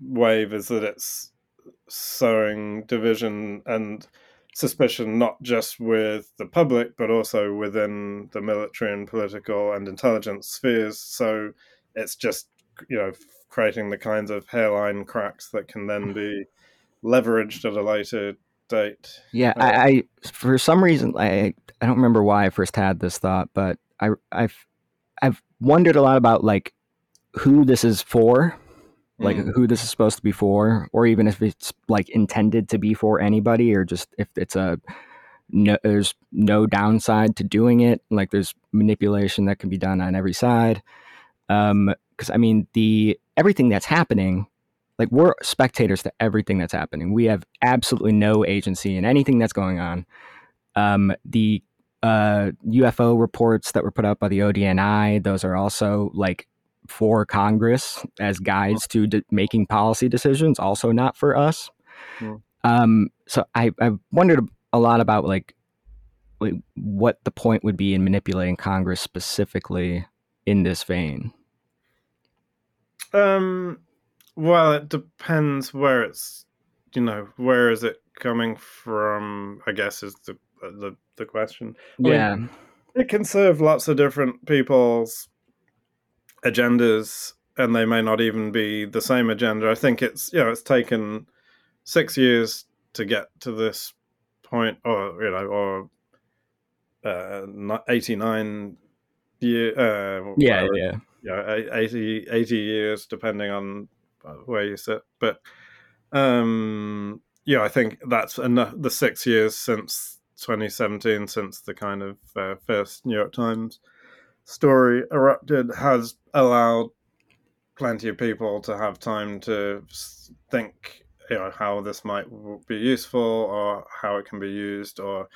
wave is that it's sowing division and suspicion not just with the public but also within the military and political and intelligence spheres. So it's just, you know, creating the kinds of hairline cracks that can then be leveraged at a later date. Yeah, uh, I, I for some reason I I don't remember why I first had this thought, but I I've I've wondered a lot about like who this is for, like mm. who this is supposed to be for, or even if it's like intended to be for anybody, or just if it's a no, there's no downside to doing it. Like there's manipulation that can be done on every side. Um, cause I mean the, everything that's happening, like we're spectators to everything that's happening. We have absolutely no agency in anything that's going on. Um, the, uh, U F O reports that were put out by the O D N I, those are also like, for Congress as guides to de- making policy decisions, also not for us. Yeah. Um, so I, I wondered a lot about like, like what the point would be in manipulating Congress specifically in this vein. Um, well, it depends where it's, you know, where is it coming from, I guess is the, the, the question. I yeah. mean, it can serve lots of different people's agendas, and they may not even be the same agenda. I think it's, you know, it's taken six years to get to this point, or, you know, or uh, eighty-nine year, uh, yeah, whatever, yeah, you know, eighty, eighty years, depending on where you sit. But, um, yeah, I think that's enough, the six years since twenty seventeen, since the kind of uh, first New York Times story erupted, has allowed plenty of people to have time to think, you know, how this might be useful or how it can be used, or,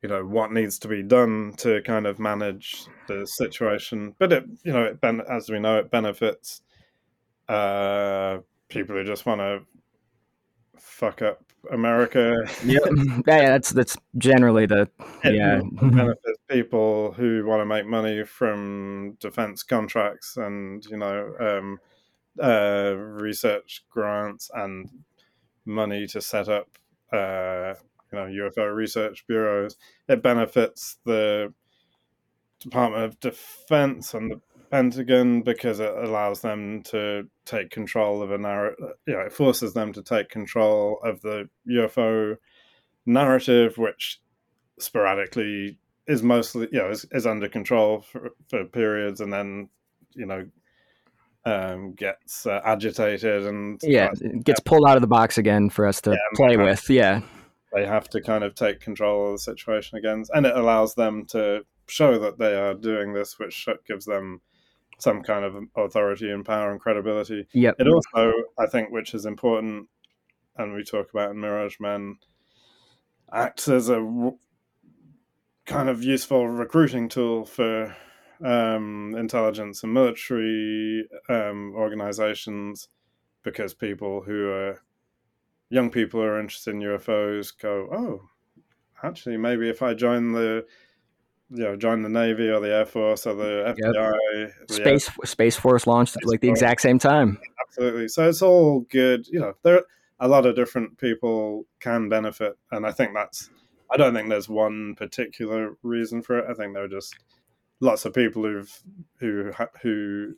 you know, what needs to be done to kind of manage the situation. But it, you know, it ben- as we know, it benefits uh, people who just want to fuck up America. Yeah, that's that's generally the it yeah benefits people who want to make money from defense contracts and, you know, um, uh, research grants and money to set up uh, you know, U F O research bureaus. It benefits the Department of Defense and the Pentagon because it allows them to take control of a narrative. You know, it forces them to take control of the U F O narrative, which sporadically is mostly, you know, is, is under control for, for periods, and then, you know, um, gets uh, agitated and yeah, it gets pulled out of the box again for us to yeah, play with. To, yeah, they have to kind of take control of the situation again, and it allows them to show that they are doing this, which gives them some kind of authority and power and credibility. Yep. It also, I think, which is important, and we talk about in Mirage Men, acts as a w- kind of useful recruiting tool for um, intelligence and military um, organizations, because people who are, young people who are interested in U F Os go, oh, actually, maybe if I join the you know, join the Navy or the Air Force or the F B I. Yep. The Space Air- Space Force launched Space like the Force. exact same time. Absolutely. So it's all good. You know, there a lot of different people can benefit. And I think that's, I don't think there's one particular reason for it. I think there are just lots of people who've, who, who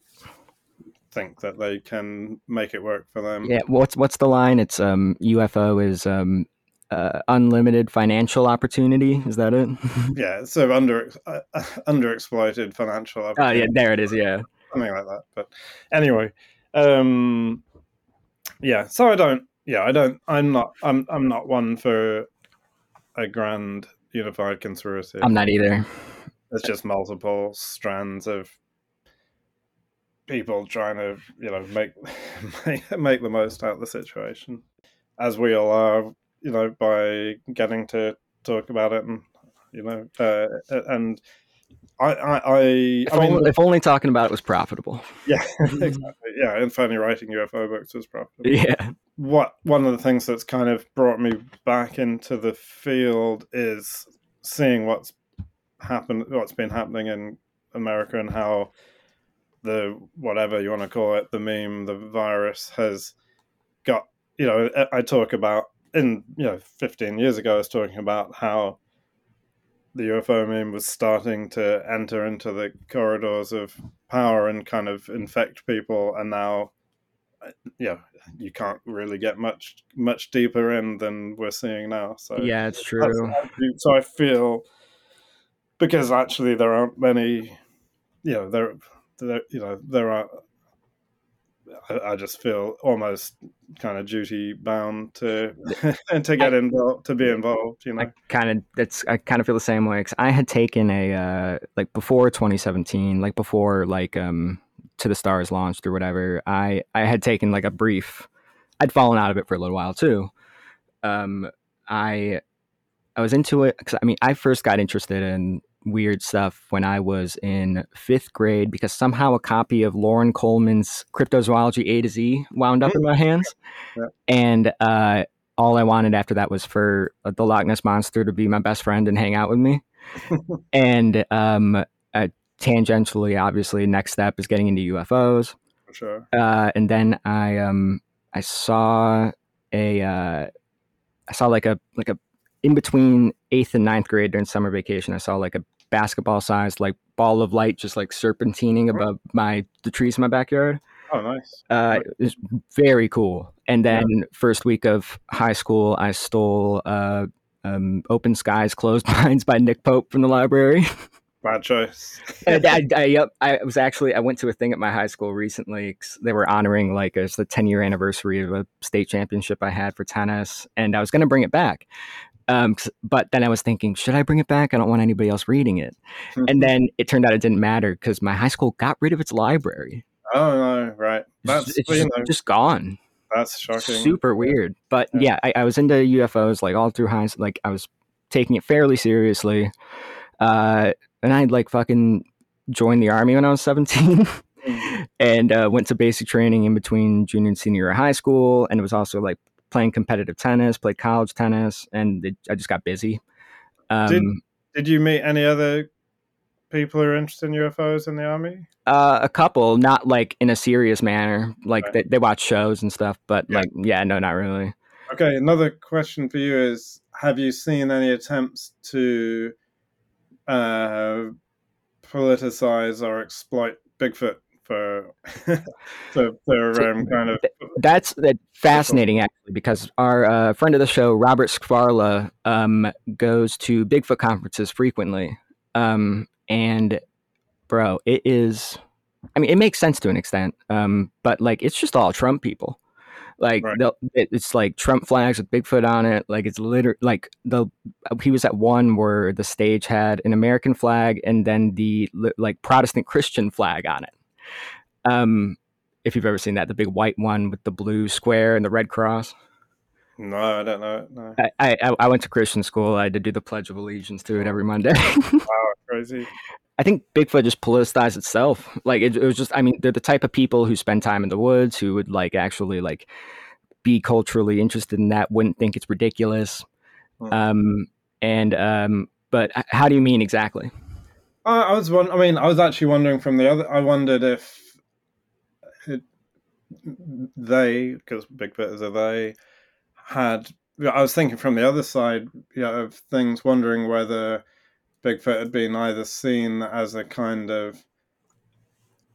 think that they can make it work for them. Yeah. What's, what's the line? It's um U F O is um uh, unlimited financial opportunity. Is that it? Yeah. So under, uh, underexploited financial opportunity. Oh yeah. There it is. Yeah. Something like that. But anyway, um, yeah, so I don't, yeah, I don't, I'm not, I'm I'm not one for a grand unified conspiracy. I'm not either. It's just multiple strands of people trying to, you know, make, make, make the most out of the situation, as we all are, you know, by getting to talk about it and, you know, uh, and I, I, I, if, I mean, only, if only talking about it was profitable. Yeah, exactly. Yeah, and finally writing U F O books was profitable. Yeah. What one of the things that's kind of brought me back into the field is seeing what's happened, what's been happening in America, and how the whatever you want to call it, the meme, the virus has got. You know, I talk about in you know, fifteen years ago, I was talking about how the U F O meme was starting to enter into the corridors of power and kind of infect people. And now, yeah, you can't really get much, much deeper in than we're seeing now. So yeah, it's true. So I feel, because actually there aren't many, you know, there, there you know, there are, I, I just feel almost kind of duty bound to to get involved, to be involved. You know, I kind of that's I kind of feel the same way. Cause I had taken a uh, like before twenty seventeen, like before like um To the Stars launched or whatever. I I had taken like a brief. I'd fallen out of it for a little while too. Um, I I was into it because I mean I first got interested in weird stuff when I was in fifth grade because somehow a copy of Lauren Coleman's Cryptozoology A to Z wound up in my hands. Yeah. And uh, all I wanted after that was for the Loch Ness Monster to be my best friend and hang out with me. And um, uh, tangentially, obviously, next step is getting into U F Os. For sure. Uh, and then I um, I saw a uh, I saw like a like a in between eighth and ninth grade during summer vacation, I saw like a basketball sized like ball of light just like serpentining above my the trees in my backyard. Oh, nice. Uh, it was very cool. And then yeah. First week of high school, I stole uh, um, Open Skies, Closed Minds by Nick Pope from the library. Bad choice. And I, I, yep, I was actually, I went to a thing at my high school recently. 'Cause they were honoring like a, the ten year anniversary of a state championship I had for tennis. And I was going to bring it back. Um, but then I was thinking, should I bring it back? I don't want anybody else reading it. And then it turned out it didn't matter because my high school got rid of its library. Oh, no, right. That's it's just, just gone. That's shocking. Super weird. But yeah, yeah I, I was into U F Os like all through high school. Like I was taking it fairly seriously. Uh, and I'd like fucking joined the army when I was seventeen. And uh, went to basic training in between junior and senior high school. And it was also like playing competitive tennis, played college tennis, and it, I just got busy. Um, did, did you meet any other people who are interested in U F Os in the army? Uh, a couple, not like in a serious manner. Like right. they, they watch shows and stuff, but yeah. like, yeah, no, not really. Okay. Another question for you is, have you seen any attempts to uh, politicize or exploit Bigfoot? For, for, for um, kind of that's, that's fascinating actually because our uh, friend of the show Robert Skvarla um, goes to Bigfoot conferences frequently um, and bro it is I mean it makes sense to an extent um, but like it's just all Trump people like right. they'll, it, it's like Trump flags with Bigfoot on it like it's literally like the he was at one where the stage had an American flag and then the like Protestant Christian flag on it. Um, if you've ever seen that, the big white one with the blue square and the red cross. No, I don't know it. No. I, I I went to Christian school. I had to do the Pledge of Allegiance to it every Monday. Wow, crazy! I think Bigfoot just politicized itself. Like it, it was just. I mean, they're the type of people who spend time in the woods, who would like actually like be culturally interested in that. Wouldn't think it's ridiculous. Hmm. Um, and um, but how do you mean exactly? I was one. I mean, I was actually wondering from the other. I wondered if it, they, because Bigfoot is a they, had, I was thinking from the other side, you know, of things, wondering whether Bigfoot had been either seen as a kind of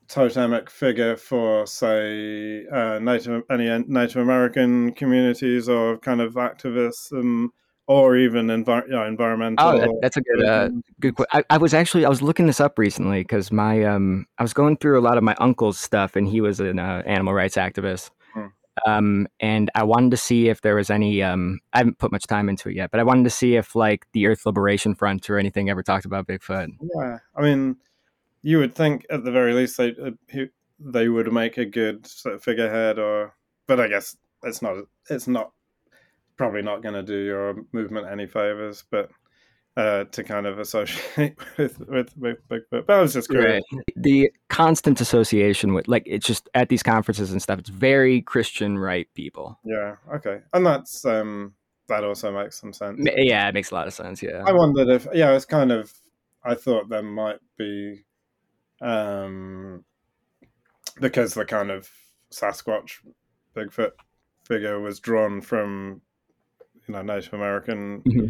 totemic figure for, say, uh, Native any Native American communities or kind of activists, um, or even envi- you know, environmental. Oh, that's a good, uh, good question. I, I was actually I was looking this up recently because my um I was going through a lot of my uncle's stuff, and he was an uh, animal rights activist. Hmm. Um, and I wanted to see if there was any, um, I haven't put much time into it yet, but I wanted to see if like the Earth Liberation Front or anything ever talked about Bigfoot. Yeah. I mean, you would think at the very least they, they would make a good sort of figurehead or, but I guess it's not, it's not probably not going to do your movement any favors, but, uh, to kind of associate with, with, with Bigfoot. But I was just curious. Right. The constant association with, like, it's just at these conferences and stuff, it's very Christian right people. Yeah, okay. And that's, um, that also makes some sense. Yeah, it makes a lot of sense, yeah. I wondered if, yeah, it's kind of, I thought there might be, um, because the kind of Sasquatch Bigfoot figure was drawn from, you know, Native American... Mm-hmm.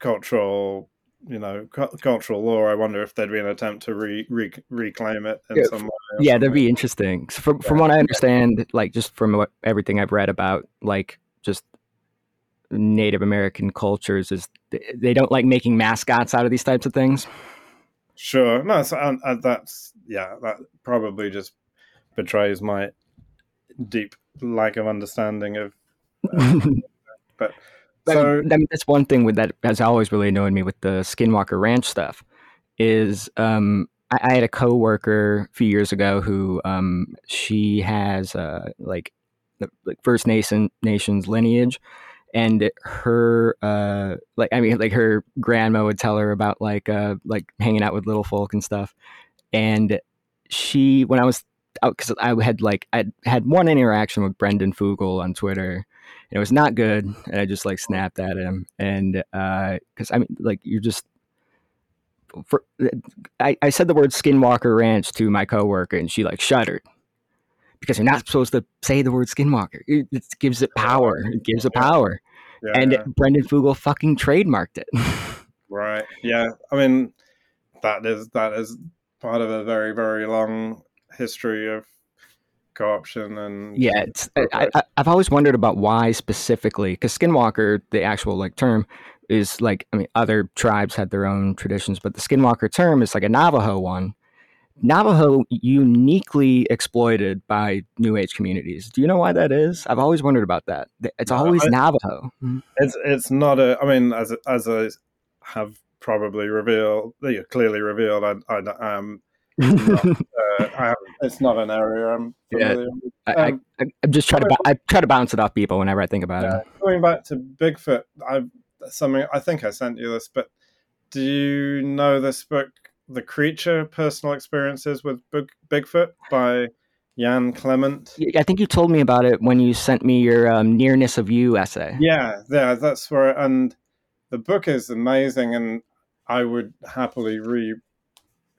cultural, you know, cu- cultural lore. I wonder if there'd be an attempt to re, re- reclaim it in yeah, some way. Yeah, something. That'd be interesting. From yeah. from what I understand, like just from what, everything I've read about, like just Native American cultures, is they don't like making mascots out of these types of things. Sure, no, so, and, and that's yeah, that probably just betrays my deep lack of understanding of, uh, but. So, I mean, that's one thing with that has always really annoyed me with the Skinwalker Ranch stuff is um, I, I had a coworker a few years ago who um, she has uh, like the like First Nation Nations lineage, and her uh, like I mean like her grandma would tell her about like uh, like hanging out with little folk and stuff, and she when I was out because I had like I had one interaction with Brendan Fugel on Twitter. It was not good, and I just like snapped at him, and uh, because I mean, like you're just. For, I I said the word Skinwalker Ranch to my coworker, and she like shuddered, because you're not supposed to say the word Skinwalker. It, it gives it power. It gives it power, yeah. Yeah, and yeah. Brendan Fugel fucking trademarked it. Right. Yeah. I mean, that is that is part of a very very long history of. Co-option and yeah it's I, I, I've always wondered about why specifically, because Skinwalker, the actual like term is like, I mean, other tribes had their own traditions, but the Skinwalker term is like a Navajo one. Navajo uniquely exploited by New Age communities. Do you know why that is? I've always wondered about that. It's always I, Navajo. It's it's not a. I mean, as as I have probably revealed, clearly revealed, I I um. not, uh, I it's not an area I'm familiar yeah, with. Um, I, I, I'm just trying to I try to bounce it off people whenever I think about yeah, it. Going back to Bigfoot, I something I think I sent you this, but do you know this book, The Creature: Personal Experiences with Big, Bigfoot by Jan Clement? I think you told me about it when you sent me your um, Nearness of You essay. Yeah, yeah, that's where. And the book is amazing, and I would happily re.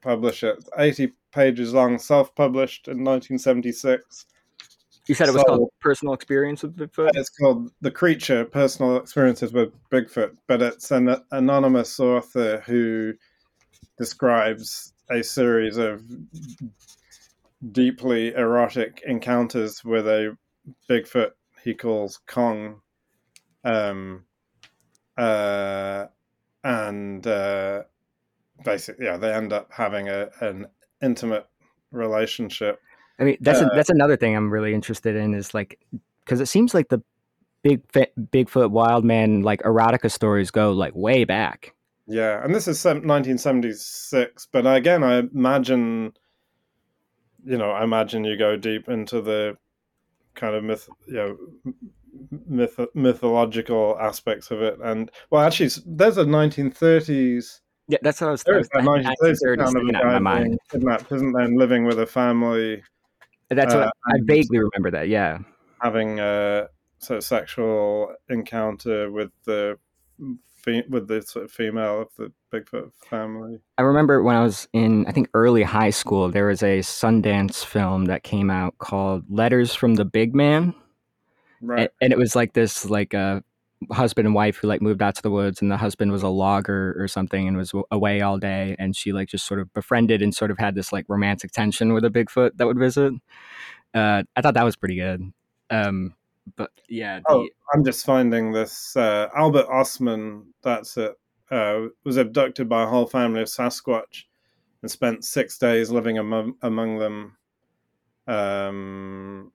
Publish it. eighty pages long, self-published in nineteen seventy-six. You said it was so, called Personal Experience with Bigfoot? It's called The Creature, Personal Experiences with Bigfoot, but it's an anonymous author who describes a series of deeply erotic encounters with a Bigfoot he calls Kong. Um, uh, and... Uh, Basically, yeah, they end up having a an intimate relationship. I mean, that's uh, a, that's another thing I'm really interested in is like, because it seems like the big Bigfoot Wildman like erotica stories go like way back. Yeah, and this is nineteen seventy-six, but again, I imagine, you know, I imagine you go deep into the kind of myth, you know, myth, mythological aspects of it, and well, actually, there's a nineteen thirties. Yeah, that's what I was thinking. There's a nineteen thirties kidnapped, isn't there, and living with a family. That's uh, what I vaguely remember that, yeah. Having a sort of sexual encounter with the with the sort of female of the Bigfoot family. I remember when I was in, I think, early high school, there was a Sundance film that came out called Letters from the Big Man. Right. And, and it was like this, like a uh, husband and wife who like moved out to the woods, and the husband was a logger or something and was away all day. And she like just sort of befriended and sort of had this like romantic tension with a Bigfoot that would visit. Uh, I thought that was pretty good. Um, but yeah. The, oh, I'm just finding this. Uh, Albert Osman, that's it, uh, was abducted by a whole family of Sasquatch and spent six days living among, among them. Um,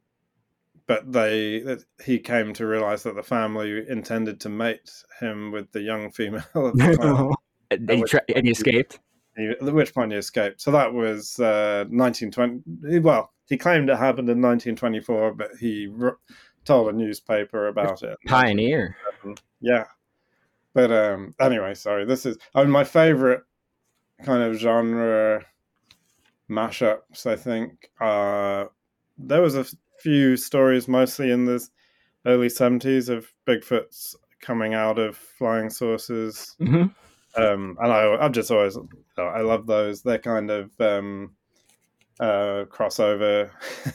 but they, he came to realize that the family intended to mate him with the young female of the family. and, he tra- and he escaped? He, at which point he escaped. So that was uh, nineteen twenty. Well, he claimed it happened in nineteen twenty-four, but he r- told a newspaper about it. Pioneer. Yeah. But um, anyway, sorry. This is I mean, my favorite kind of genre mashups, I think. Uh, there was a few stories, mostly in the early seventies, of Bigfoots coming out of flying saucers. Mm-hmm. Um, and I, I've just always, I love those. They're kind of um, uh, crossover,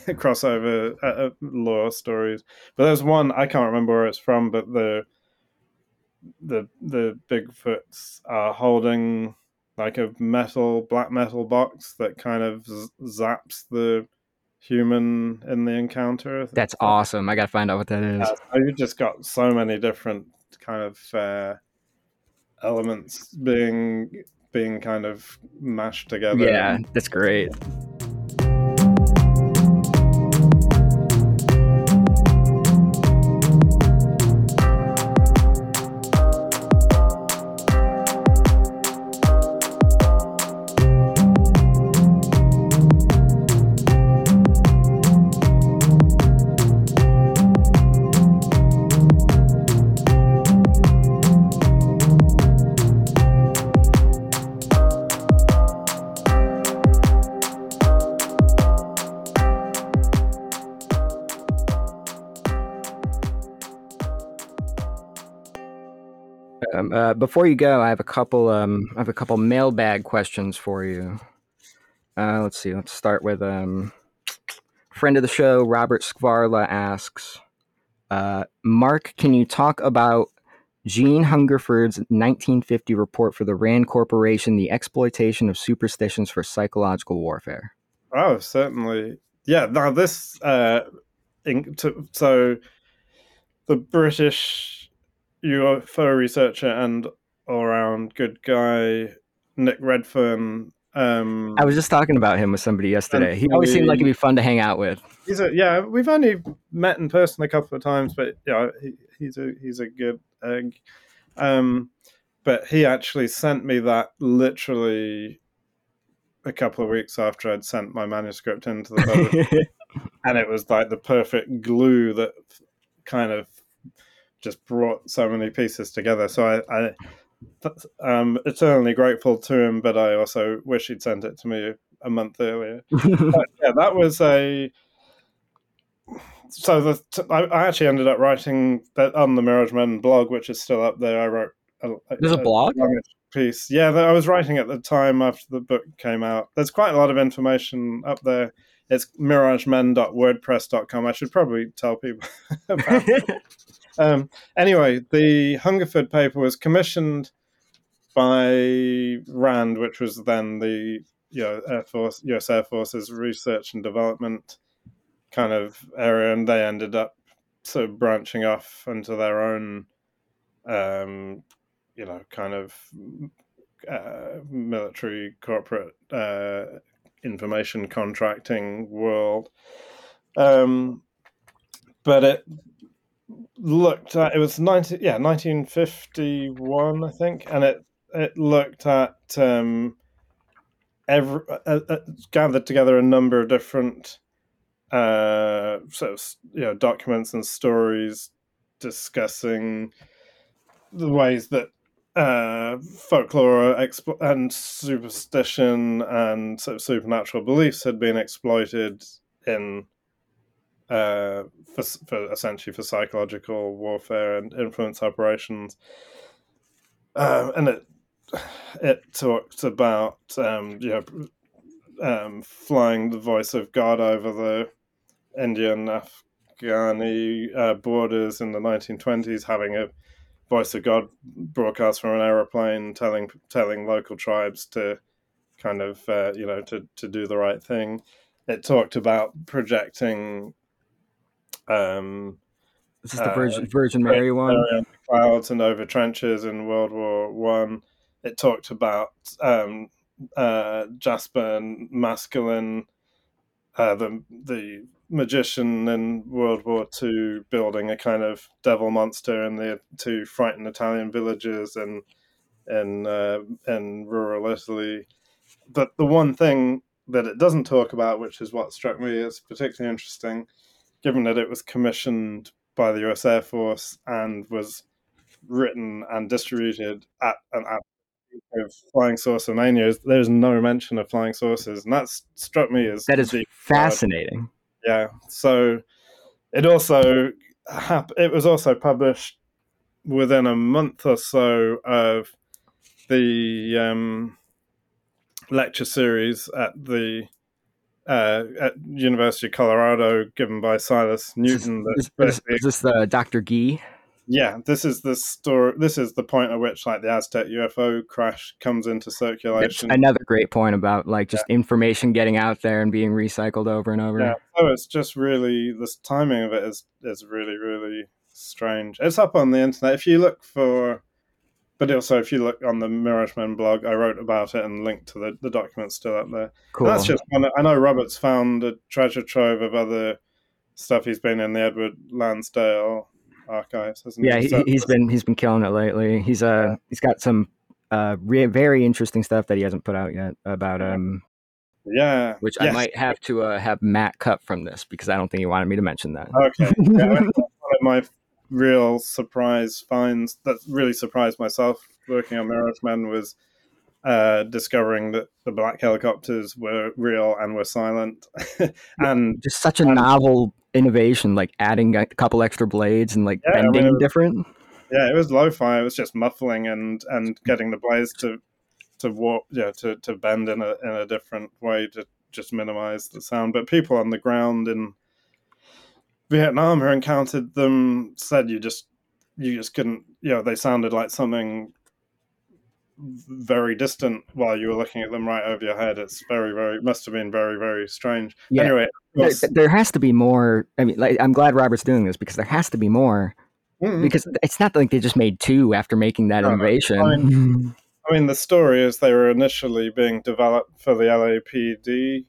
crossover uh, lore stories. But there's one, I can't remember where it's from, but the the the Bigfoots are holding like a metal, black metal box that kind of z- zaps the human in the encounter. That's awesome. I got to find out what that is. Uh, so you've just got so many different kind of uh, elements being, being kind of mashed together. Yeah, that's great. Uh, before you go, I have a couple. Um, I have a couple mailbag questions for you. Uh, let's see. Let's start with um, friend of the show, Robert Skvarla asks, uh, Mark, can you talk about Gene Hungerford's nineteen fifty report for the Rand Corporation, the exploitation of superstitions for psychological warfare? Oh, certainly. Yeah. Now this. Uh, in, to, so, the British U F O researcher and all-around good guy Nick Redfern. Um, I was just talking about him with somebody yesterday. He always seemed like he'd be fun to hang out with. He's a, yeah, we've only met in person a couple of times, but yeah, he, he's a he's a good egg. Um, but he actually sent me that literally a couple of weeks after I'd sent my manuscript into the publisher, and it was like the perfect glue that kind of just brought so many pieces together. So I, I I'm eternally grateful to him, but I also wish he'd sent it to me a month earlier. But yeah, that was a, so the, I, I actually ended up writing that on the Mirage Men blog, which is still up there. I wrote a, There's a, a blog piece. Yeah. That I was writing at the time after the book came out. There's quite a lot of information up there. It's mirage men dot wordpress dot com. I should probably tell people about it. Um, anyway, the Hungerford paper was commissioned by RAND, which was then the you know, Air Force, U S Air Force's research and development kind of area, and they ended up sort of branching off into their own, um, you know, kind of uh, military corporate uh information contracting world, um, but it looked at, it was nineteen yeah nineteen fifty-one, I think, and it it looked at um, every uh, uh, gathered together a number of different uh, sort of you know documents and stories discussing the ways that Uh, folklore exp- and superstition and sort of supernatural beliefs had been exploited in uh, for, for essentially for psychological warfare and influence operations, um, and it it talked about um, you know um, flying the voice of God over the Indian Af- Afghani uh, borders in the nineteen twenties, having a Voice of God broadcast from an aeroplane telling telling local tribes to kind of, uh, you know, to, to do the right thing. It talked about projecting... Um, this is the Virgin, uh, Virgin Mary one. Uh, clouds and over trenches in World War One. It talked about um, uh, Jasper and Masculine, uh, the the magician in World War Two, building a kind of devil monster in the to frighten Italian villages and in uh, in rural Italy. But the one thing that it doesn't talk about, which is what struck me as particularly interesting, given that it was commissioned by the U S Air Force and was written and distributed at an at of flying saucer mania, there's no mention of flying saucers, and that struck me as that is fascinating. Hard. Yeah, so it also hap- it was also published within a month or so of the um, lecture series at the. Uh, at University of Colorado, given by Silas Newton. Is this, is, is this the Doctor Gee? Yeah, this is the story. This is the point at which, like, the Aztec U F O crash comes into circulation. It's another great point about, like, just yeah. information getting out there and being recycled over and over. Yeah, so it's just really this timing of it is is really really strange. It's up on the internet if you look for. But also, if you look on the Mirage Men blog, I wrote about it and linked to the, the documents still up there. Cool. And that's just one. I know Robert's found a treasure trove of other stuff. He's been in the Edward Lansdale archives, hasn't yeah, he? Yeah, he, he's been he's been killing it lately. He's uh yeah. he's got some uh re- very interesting stuff that he hasn't put out yet about um yeah, which yes. I might have to uh, have Matt cut from this because I don't think he wanted me to mention that. Okay, yeah, one of my real surprise finds that really surprised myself working on Mirage Men was uh, discovering that the black helicopters were real and were silent. and just such a and, novel innovation, like adding a couple extra blades and like yeah, bending I mean, was, different. Yeah, it was lo-fi. It was just muffling and, and getting the blades to to warp, yeah, to, to bend in a in a different way to just minimize the sound. But people on the ground in Vietnam who encountered them said you just you just couldn't, you know, they sounded like something very distant while you were looking at them right over your head. It's very, very, must have been very, very strange. Yeah. Anyway, there, there has to be more. I mean, like, I'm glad Robert's doing this because there has to be more mm-hmm. because it's not like they just made two after making that no, innovation. I mean, I mean, the story is they were initially being developed for the L A P D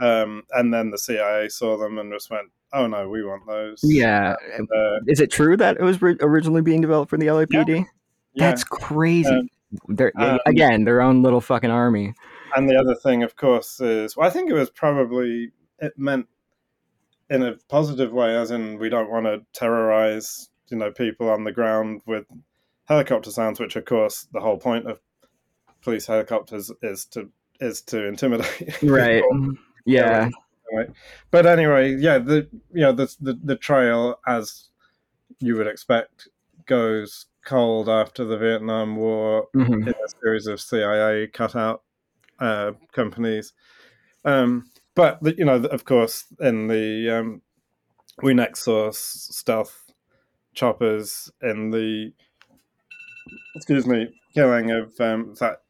um, and then the C I A saw them and just went, oh no, we want those. Yeah. And, uh, is it true that it was re- originally being developed for the L A P D? Yeah. That's crazy. Um, they're, um, again, their own little fucking army. And the other thing, of course, is, well, I think it was probably, it meant in a positive way, as in we don't want to terrorize, you know, people on the ground with helicopter sounds, which of course the whole point of police helicopters is to, is to intimidate. Right. People. Yeah. Um, Anyway. But anyway, yeah, the you know the, the the trail, as you would expect, goes cold after the Vietnam War mm-hmm. in a series of C I A cutout uh, companies. Um, but the, you know, of course, in the um, we next saw stealth choppers in the excuse me killing of um, that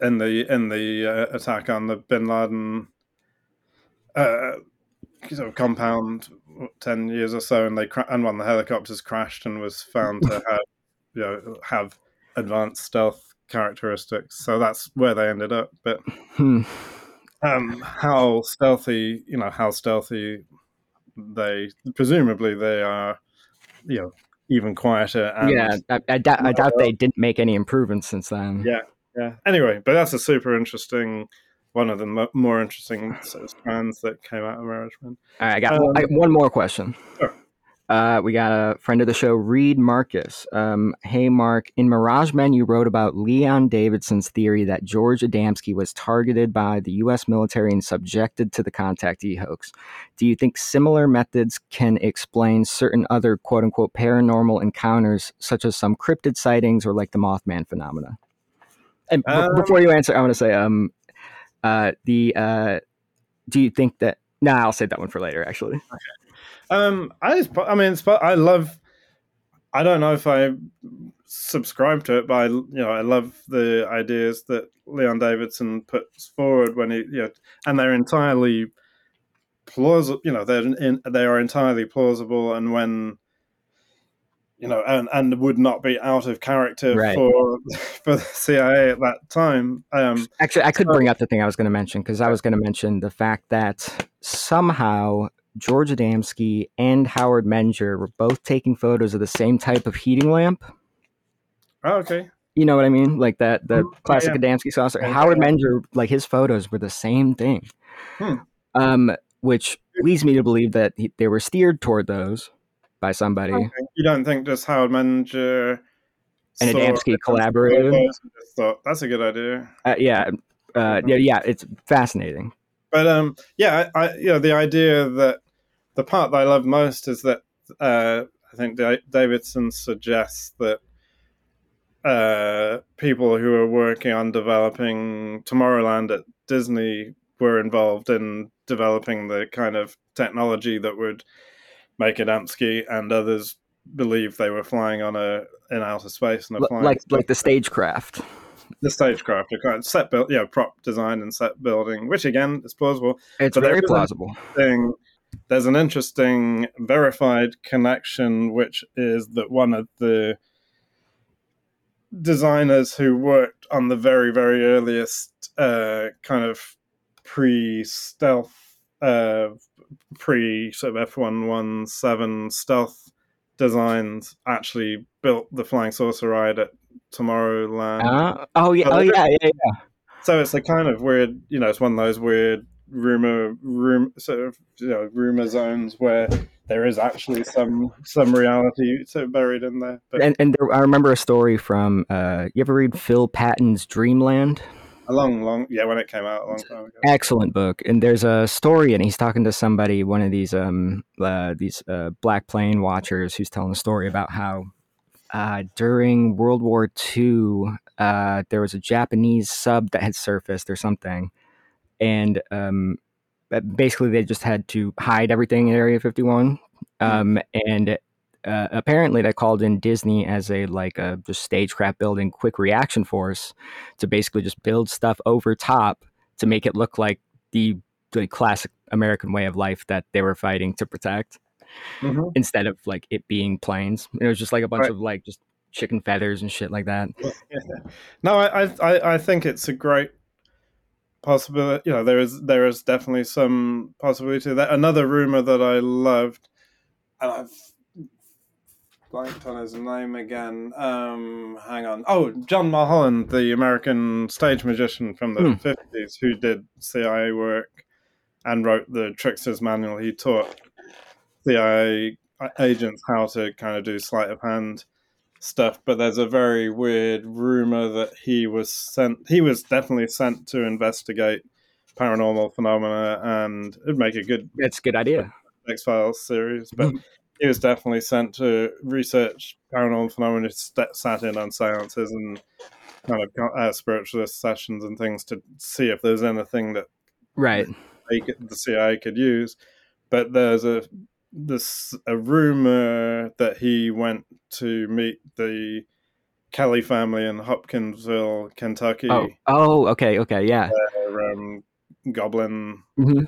in the in the uh, attack on the Bin Laden. Uh, sort of compound ten years or so, and they cra- and one of the helicopters crashed and was found to have, you know, have advanced stealth characteristics. So that's where they ended up. But hmm. um, how stealthy, you know, how stealthy they presumably they are, you know, even quieter. And, yeah, I, I, d- I doubt uh, they didn't make any improvements since then. Yeah, yeah. Anyway, but that's a super interesting. One of the mo- more interesting sort of strands that came out of Mirage Men. All right, I got um, I, one more question. Sure. Uh, we got a friend of the show, Reed Marcus. Um, hey, Mark, in Mirage Men, you wrote about Leon Davidson's theory that George Adamski was targeted by the U S military and subjected to the contactee hoax. Do you think similar methods can explain certain other quote-unquote paranormal encounters, such as some cryptid sightings or like the Mothman phenomena? And b- um, before you answer, I want to say... um. Uh, the uh, do you think that? No, nah, I'll save that one for later. Actually, okay. Um, I just, I mean, I love. I don't know if I subscribe to it, but I, you know, I love the ideas that Leon Davidson puts forward when he, you know, and they're entirely plausible. You know, they're in, they are entirely plausible, and when. You know, and, and would not be out of character right. for for the C I A at that time. Um, Actually, I could so, bring up the thing I was going to mention, because I was going to mention the fact that somehow George Adamski and Howard Menger were both taking photos of the same type of heating lamp. Oh, okay. You know what I mean? Like that, the classic yeah. Adamski saucer. Yeah. Howard Menger, like his photos were the same thing, hmm. um, which leads me to believe that he, they were steered toward those. By somebody. Okay. You don't think just Howard Menger and Adamski collaborated? Thought, That's a good idea. Uh, yeah, uh, yeah, yeah. It's fascinating. But um, yeah, I, I you know the idea that the part that I love most is that uh, I think D- Davidson suggests that uh, people who are working on developing Tomorrowland at Disney were involved in developing the kind of technology that would. Make Adamski and others believe they were flying on a in outer space and applying like like the stagecraft, the stagecraft, set build, yeah, you know, prop design and set building, which again is plausible. It's but very plausible. Thing, there's an interesting verified connection, which is that one of the designers who worked on the very very earliest uh, kind of pre-stealth. Uh, pre sort of F one seventeen stealth designs actually built the flying saucer ride at Tomorrowland. Uh, oh yeah, oh yeah, yeah, yeah. So it's a kind of weird, you know, it's one of those weird rumor, room sort of, you know, rumor zones where there is actually some some reality sort of buried in there. But... And and there, I remember a story from uh, you ever read Phil Patton's Dreamland? A long, long, yeah, when it came out a long time ago. Excellent book. And there's a story, and he's talking to somebody, one of these um, uh, these uh, Black Plane watchers, who's telling a story about how uh, during World War Two, uh, there was a Japanese sub that had surfaced or something. And um, basically, they just had to hide everything in Area fifty-one. Um, and uh, apparently, they called in Disney as a like a just stagecraft building quick reaction force to basically just build stuff over top to make it look like the, the classic American way of life that they were fighting to protect, mm-hmm. instead of like it being planes. It was just like a bunch right. of like just chicken feathers and shit like that. Yeah. No, I, I I think it's a great possibility. You know, there is there is definitely some possibility to that. Another rumor that I loved, and I've. Blanked on his name again. Um, hang on. Oh, John Mulholland, the American stage magician from the mm. fifties, who did C I A work and wrote the Trickster's Manual. He taught C I A agents how to kind of do sleight of hand stuff. But there's a very weird rumor that he was sent. He was definitely sent to investigate paranormal phenomena, and it'd make a good. It's a good idea. X-Files series, but. Mm. He was definitely sent to research paranormal phenomena, sat in on seances and kind of uh, spiritualist sessions and things to see if there's anything that right they, the C I A could use. But there's a this a rumor that he went to meet the Kelly family in Hopkinsville, Kentucky. Oh, oh okay, okay, yeah. Their, um, goblin, mm-hmm.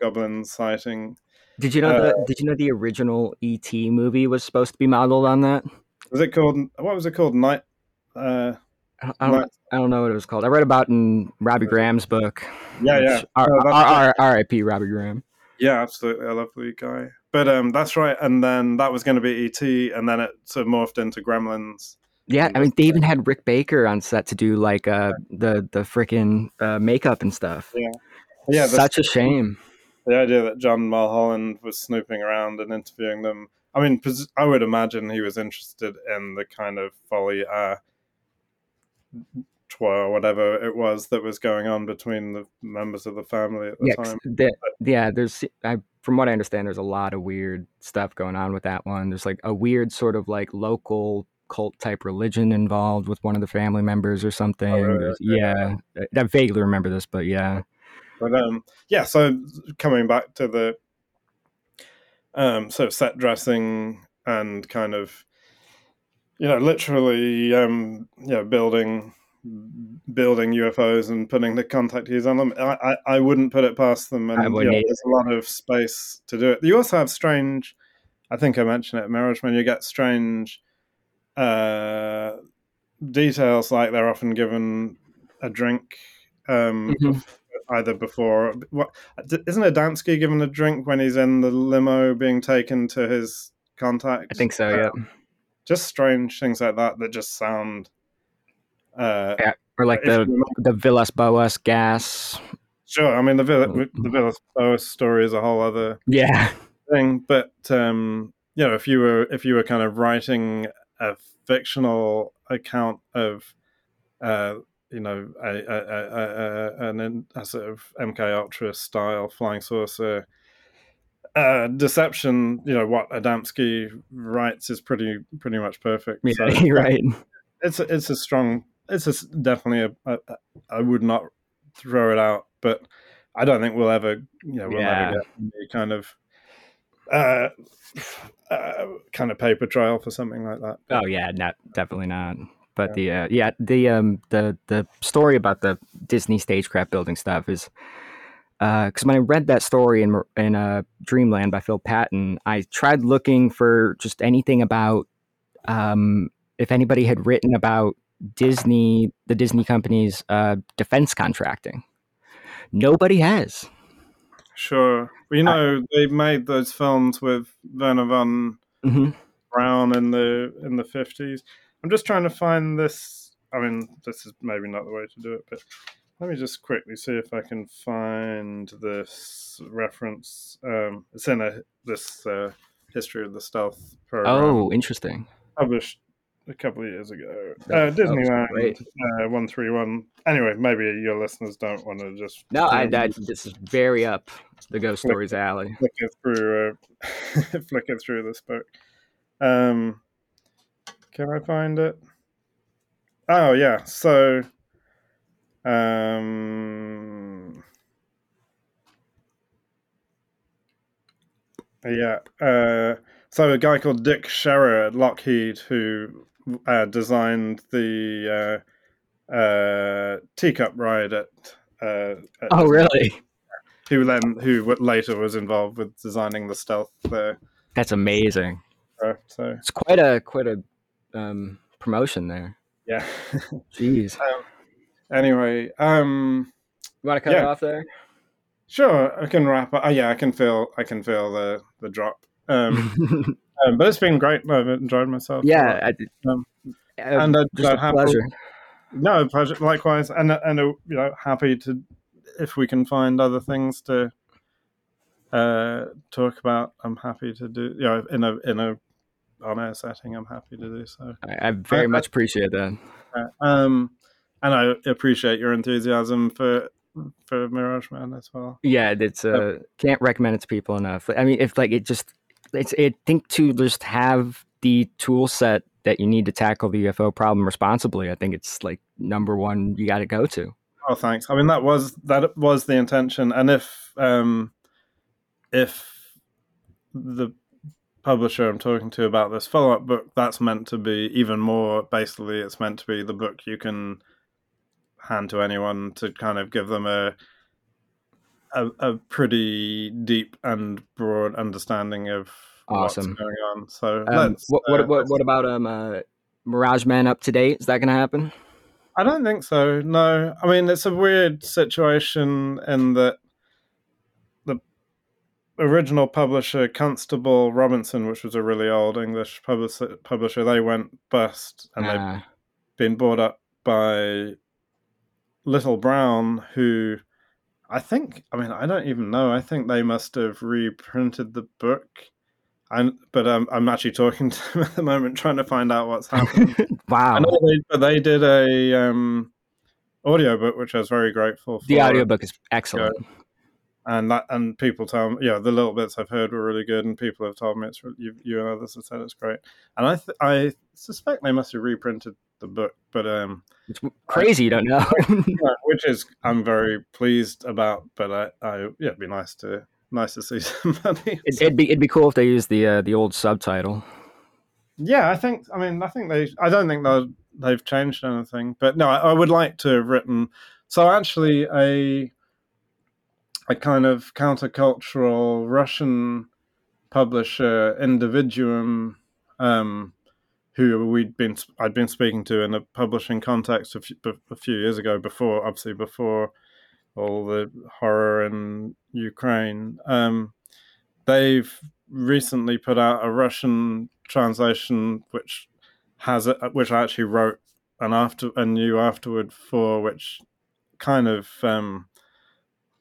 goblin sighting. Did you know uh, the Did you know the original E T movie was supposed to be modeled on that? Was it called? What was it called? Night. Uh, I, I don't. Night. I don't know what it was called. I read about it in Robbie Graham's book. Yeah, yeah. R I P Robbie Graham. Yeah, absolutely. I love the guy. But um, that's right. And then that was going to be E T, and then it sort of morphed into Gremlins. Yeah, I mean, they even had Rick Baker on set to do like uh the the freaking uh, makeup and stuff. Yeah, yeah. Such a shame. The idea that John Mulholland was snooping around and interviewing them. I mean, I would imagine he was interested in the kind of folly, uh, or whatever it was that was going on between the members of the family at the yeah, time. The, yeah, there's, I, from what I understand, there's a lot of weird stuff going on with that one. There's like a weird sort of like local cult type religion involved with one of the family members or something. Oh, really? Yeah, yeah, I vaguely remember this, but yeah. But um, yeah, so coming back to the Um, so set dressing and kind of, you know, literally, um, you know, building building U F Os and putting the contactees on them. I, I, I wouldn't put it past them. And I wouldn't, you know, there's a lot of space to do it. You also have strange, I think I mentioned it, Mirage Men, you get strange uh, details, like they're often given a drink, um, mm-hmm. either before. What, isn't Adamski given a drink when he's in the limo being taken to his contact? I think so, um, yeah. Just strange things like that that just sound... Uh, yeah, or like the the Villas Boas gas. Sure, I mean the Villa, the Villas Boas story is a whole other yeah thing. But um, you know, if you were if you were kind of writing a fictional account of uh, you know a a, a, a, an, a sort of M K Ultra style flying saucer uh, deception, you know what Adamski writes is pretty pretty much perfect. Yeah, so, right. It's it's a strong. It's a, definitely a, a, a. I would not throw it out, but I don't think we'll ever, you know, we'll yeah. ever get any kind of, uh, uh, kind of paper trial for something like that. But, oh yeah, not definitely not. But yeah. the uh, yeah the um the the story about the Disney stagecraft building stuff is, uh, because when I read that story in in uh, Dreamland by Phil Patton, I tried looking for just anything about, um. if anybody had written about Disney, the Disney company's uh, defense contracting. Nobody has. Sure. Well, you know, uh, they made those films with Werner von mm-hmm. Braun in the in the fifties. I'm just trying to find this. I mean, this is maybe not the way to do it, but let me just quickly see if I can find this reference. Um, it's in a, this uh, History of the Stealth program. Oh, interesting. Published a couple of years ago. Uh, Disneyland uh, one three one. Anyway, maybe your listeners don't want to just... No, I, I, this is very up the ghost flick, stories alley. Flick it through, uh, flick it through this book. Um, can I find it? Oh, yeah. So, um, yeah. Uh, so a guy called Dick Scherer at Lockheed who... Uh, designed the uh, uh, teacup ride at, uh, at oh really who then who later was involved with designing the stealth there. That's amazing. Uh, so it's quite a quite a um, promotion there. Yeah. Jeez. Um, anyway, um, you want to cut yeah. it off there? Sure, I can wrap up. Oh, yeah, I can feel I can feel the the drop. Um, Um, but it's been great. I've enjoyed myself. Yeah, I did. Um, and uh, just a happy, pleasure. No, pleasure. Likewise, and and uh, you know, happy to if we can find other things to uh, talk about. I'm happy to do. You know, in a in a on air setting, I'm happy to do so. I, I very uh, much appreciate that. Uh, um, and I appreciate your enthusiasm for. for Mirage Man as well. Yeah, it's uh, um, can't recommend it to people enough. I mean, if like it just. It's, I think to just have the tool set that you need to tackle the U F O problem responsibly, I think it's like number one you got to go to. Oh, thanks. I mean, that was that was the intention. And if um, if the publisher I'm talking to about this follow-up book, that's meant to be even more, basically, it's meant to be the book you can hand to anyone to kind of give them a A, a pretty deep and broad understanding of awesome. What's going on. So, um, let's, what, what, uh, what, what about um, uh, Mirage Man up to date? Is that going to happen? I don't think so. No, I mean it's a weird situation in that the original publisher, Constable Robinson, which was a really old English publisher, publisher they went bust, and uh. they've been bought up by Little Brown, who. I think, I mean, I don't even know. I think they must have reprinted the book. I'm, but um, I'm actually talking to them at the moment, trying to find out what's happening. Wow. I know they, they did a um, audiobook, which I was very grateful for. The audiobook is excellent. And that, and people tell me, yeah, the little bits I've heard were really good, and people have told me, it's really, you, you and others have said it's great. And I th- I suspect they must have reprinted the book, but um it's crazy I, you don't know which is I'm very pleased about, but I, I yeah it'd be nice to nice to see somebody. It, it'd be it'd be cool if they used the uh, the old subtitle. Yeah, I think. I mean, I think they. I don't think they've changed anything. But no, I, I would like to have written. So actually, a a kind of countercultural Russian publisher, Individuum, um, who we'd been I'd been speaking to in a publishing context a few, a few years ago, before obviously before all the horror in Ukraine. Um, they've recently put out a Russian translation, which has a, which I actually wrote an after a new afterward for, which kind of um,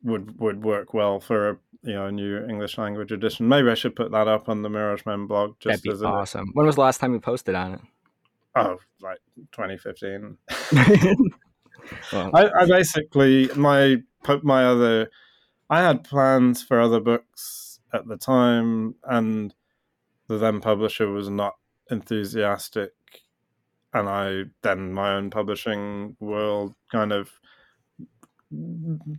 would would work well for a you know a new English language edition. Maybe I should put that up on the Mirage Men blog. Just That'd be awesome. It. When was the last time you posted on it? Oh, like twenty fifteen. Well, I, I basically my my other I had plans for other books at the time, and the then publisher was not enthusiastic, and I then my own publishing world kind of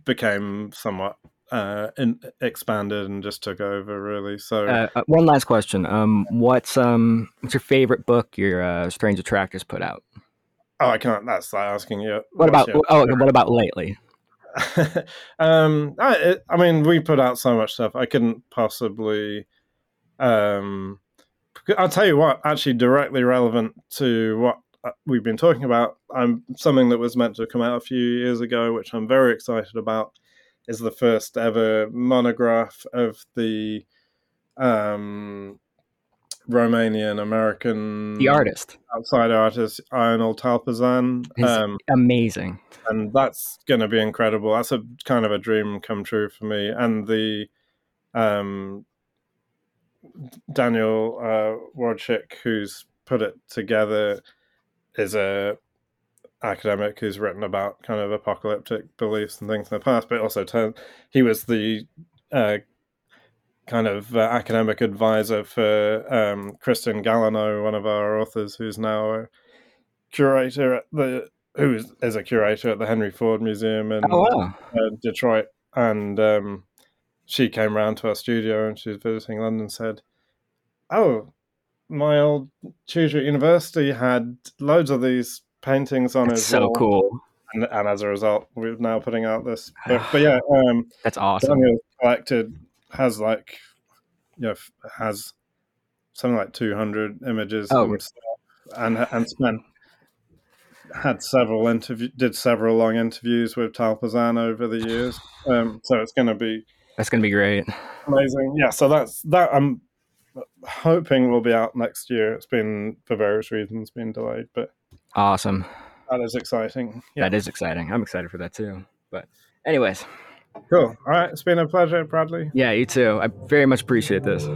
became somewhat uh, in, expanded and just took over, really. So uh, uh, one last question: um, what's um, what's your favorite book your uh, Strange Attractors put out? Oh, I can't. That's like asking you. What about? Your, oh, what about lately? um, I, it, I mean, we put out so much stuff. I couldn't possibly. Um, I'll tell you what. Actually, directly relevant to what we've been talking about, I'm something that was meant to come out a few years ago, which I'm very excited about, is the first ever monograph of the um, Romanian American, the artist, outside artist Ionel Talpazan. Um, amazing, and that's going to be incredible. That's a kind of a dream come true for me. And the um, Daniel uh, Wojcik, who's put it together, is a academic who's written about kind of apocalyptic beliefs and things in the past, but also turned, he was the uh, kind of uh, academic advisor for um, Kristen Gallineau, one of our authors, who's now a curator at the who is, is a curator at the Henry Ford Museum in oh, wow. uh, Detroit, and um, she came round to our studio and she was visiting London and said, "Oh, my old tutor at university had loads of these paintings on that's his so wall." Cool. And, and as a result, we're now putting out this book. But yeah, um, that's awesome. Daniel collected has like, you know, has something like two hundred images oh. and, and and spent had several interview did several long interviews with Talpazan over the years. Um, so it's going to be that's going to be great, amazing. Yeah, so that's that. I'm hoping will be out next year. It's been for various reasons been delayed, but awesome. That is exciting. Yeah. That is exciting. I'm excited for that too. But anyways. Cool. All right. It's been a pleasure, Bradley. Yeah, you too. I very much appreciate this.